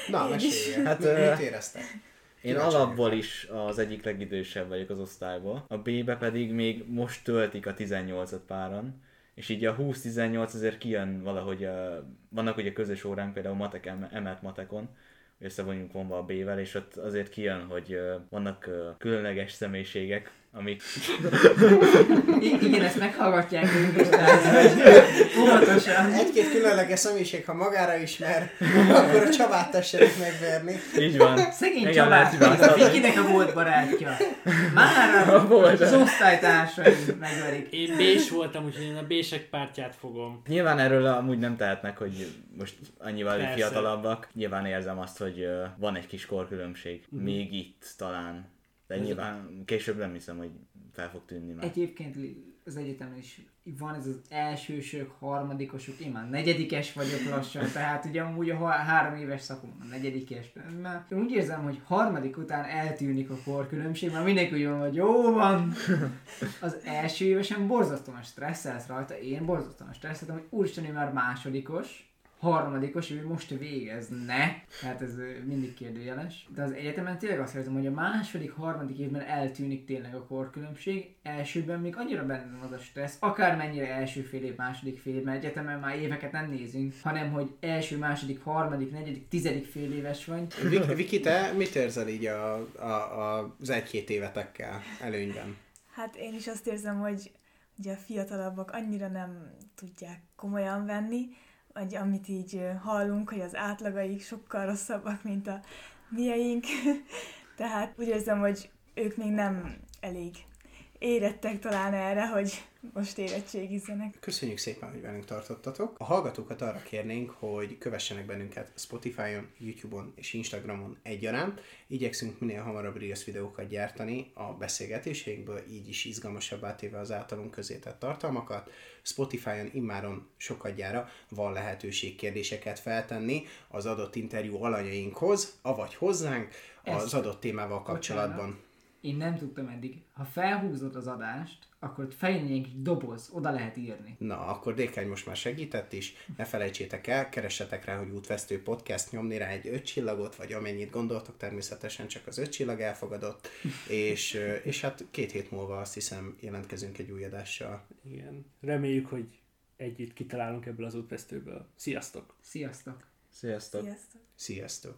Na, mesélj. Hát, mit éreztek? Én alapból is az egyik legidősebb vagyok az osztályból, a B-be pedig még most töltik a tizennyolcat páran, és így a húsz-tizennyolc azért kijön valahogy, a, vannak ugye közös óránk például matek, emelt matekon, összevonjunk vonva a B-vel, és ott azért kijön, hogy vannak különleges személyiségek, amik... I- igen, ezt meghallgatják ők, óvatosan. Egy-két különleges személyiség, ha magára ismer, akkor a Csabát tessenek megverni. Így van. Szegény Csabát, akinek a volt barátja. Már az osztálytársai megverik. Én B-s voltam, úgyhogy én a B-sek pártját fogom. Nyilván erről amúgy nem tehetnek, hogy most annyival persze fiatalabbak. Nyilván érzem azt, hogy van egy kis korkülönbség. Mm. Még itt talán. De nyilván később nem hiszem, hogy fel fog tűnni már. Egyébként az egyetemen is van ez az elsősök, harmadikosok, én már negyedikes vagyok lassan, tehát ugye amúgy a három éves szakom a negyedikes. Már úgy érzem, hogy harmadik után eltűnik a korkülönbség, mert mindenki úgy van, hogy jó van. Az első évesen borzasztóan stresszelt rajta, én borzasztóan stresszeltem, hogy úristen, ő már másodikos, harmadikos, ő most végezne. Tehát ez mindig kérdőjeles. De az egyetemen tényleg azt érzem, hogy a második, harmadik évben eltűnik tényleg a korkülönbség. Elsőben még annyira bennem az a stressz, akármennyire első fél év, második fél év, mert egyetemen már éveket nem nézünk, hanem hogy első, második, harmadik, negyedik, tizedik fél éves vagy. Viki, te mit érzel így a, a, a, az egy-két évetekkel előnyben? Hát én is azt érzem, hogy ugye a fiatalabbak annyira nem tudják komolyan venni, vagy amit így hallunk, hogy az átlagaik sokkal rosszabbak, mint a mieink. Tehát úgy érzem, hogy ők még nem elég érettek talán erre, hogy most érettségizzenek. Köszönjük szépen, hogy velünk tartottatok. A hallgatókat arra kérnénk, hogy kövessenek bennünket Spotify-on, YouTube-on és Instagramon egyaránt. Igyekszünk minél hamarabb Reels videókat gyártani a beszélgetéseinkből, így is izgalmasabbá téve az általunk közzétett tartalmakat. Spotify-on immáron sokadjára van lehetőség kérdéseket feltenni az adott interjú alanyainkhoz, avagy hozzánk az Ezt adott témával kapcsolatban. Bocsánat. Én nem tudtam eddig. Ha felhúzod az adást, akkor fejlényeg doboz, oda lehet írni. Na, akkor Dékány most már segített is. Ne felejtsétek el, keressetek rá, hogy Útvesztő Podcast, nyomni rá egy öt csillagot, vagy amennyit gondoltok, természetesen csak az öt csillag elfogadott. és, és hát két hét múlva azt hiszem jelentkezünk egy új adással. Igen. Reméljük, hogy együtt kitalálunk ebből az Útvesztőből. Sziasztok! Sziasztok! Sziasztok! Sziasztok! Sziasztok.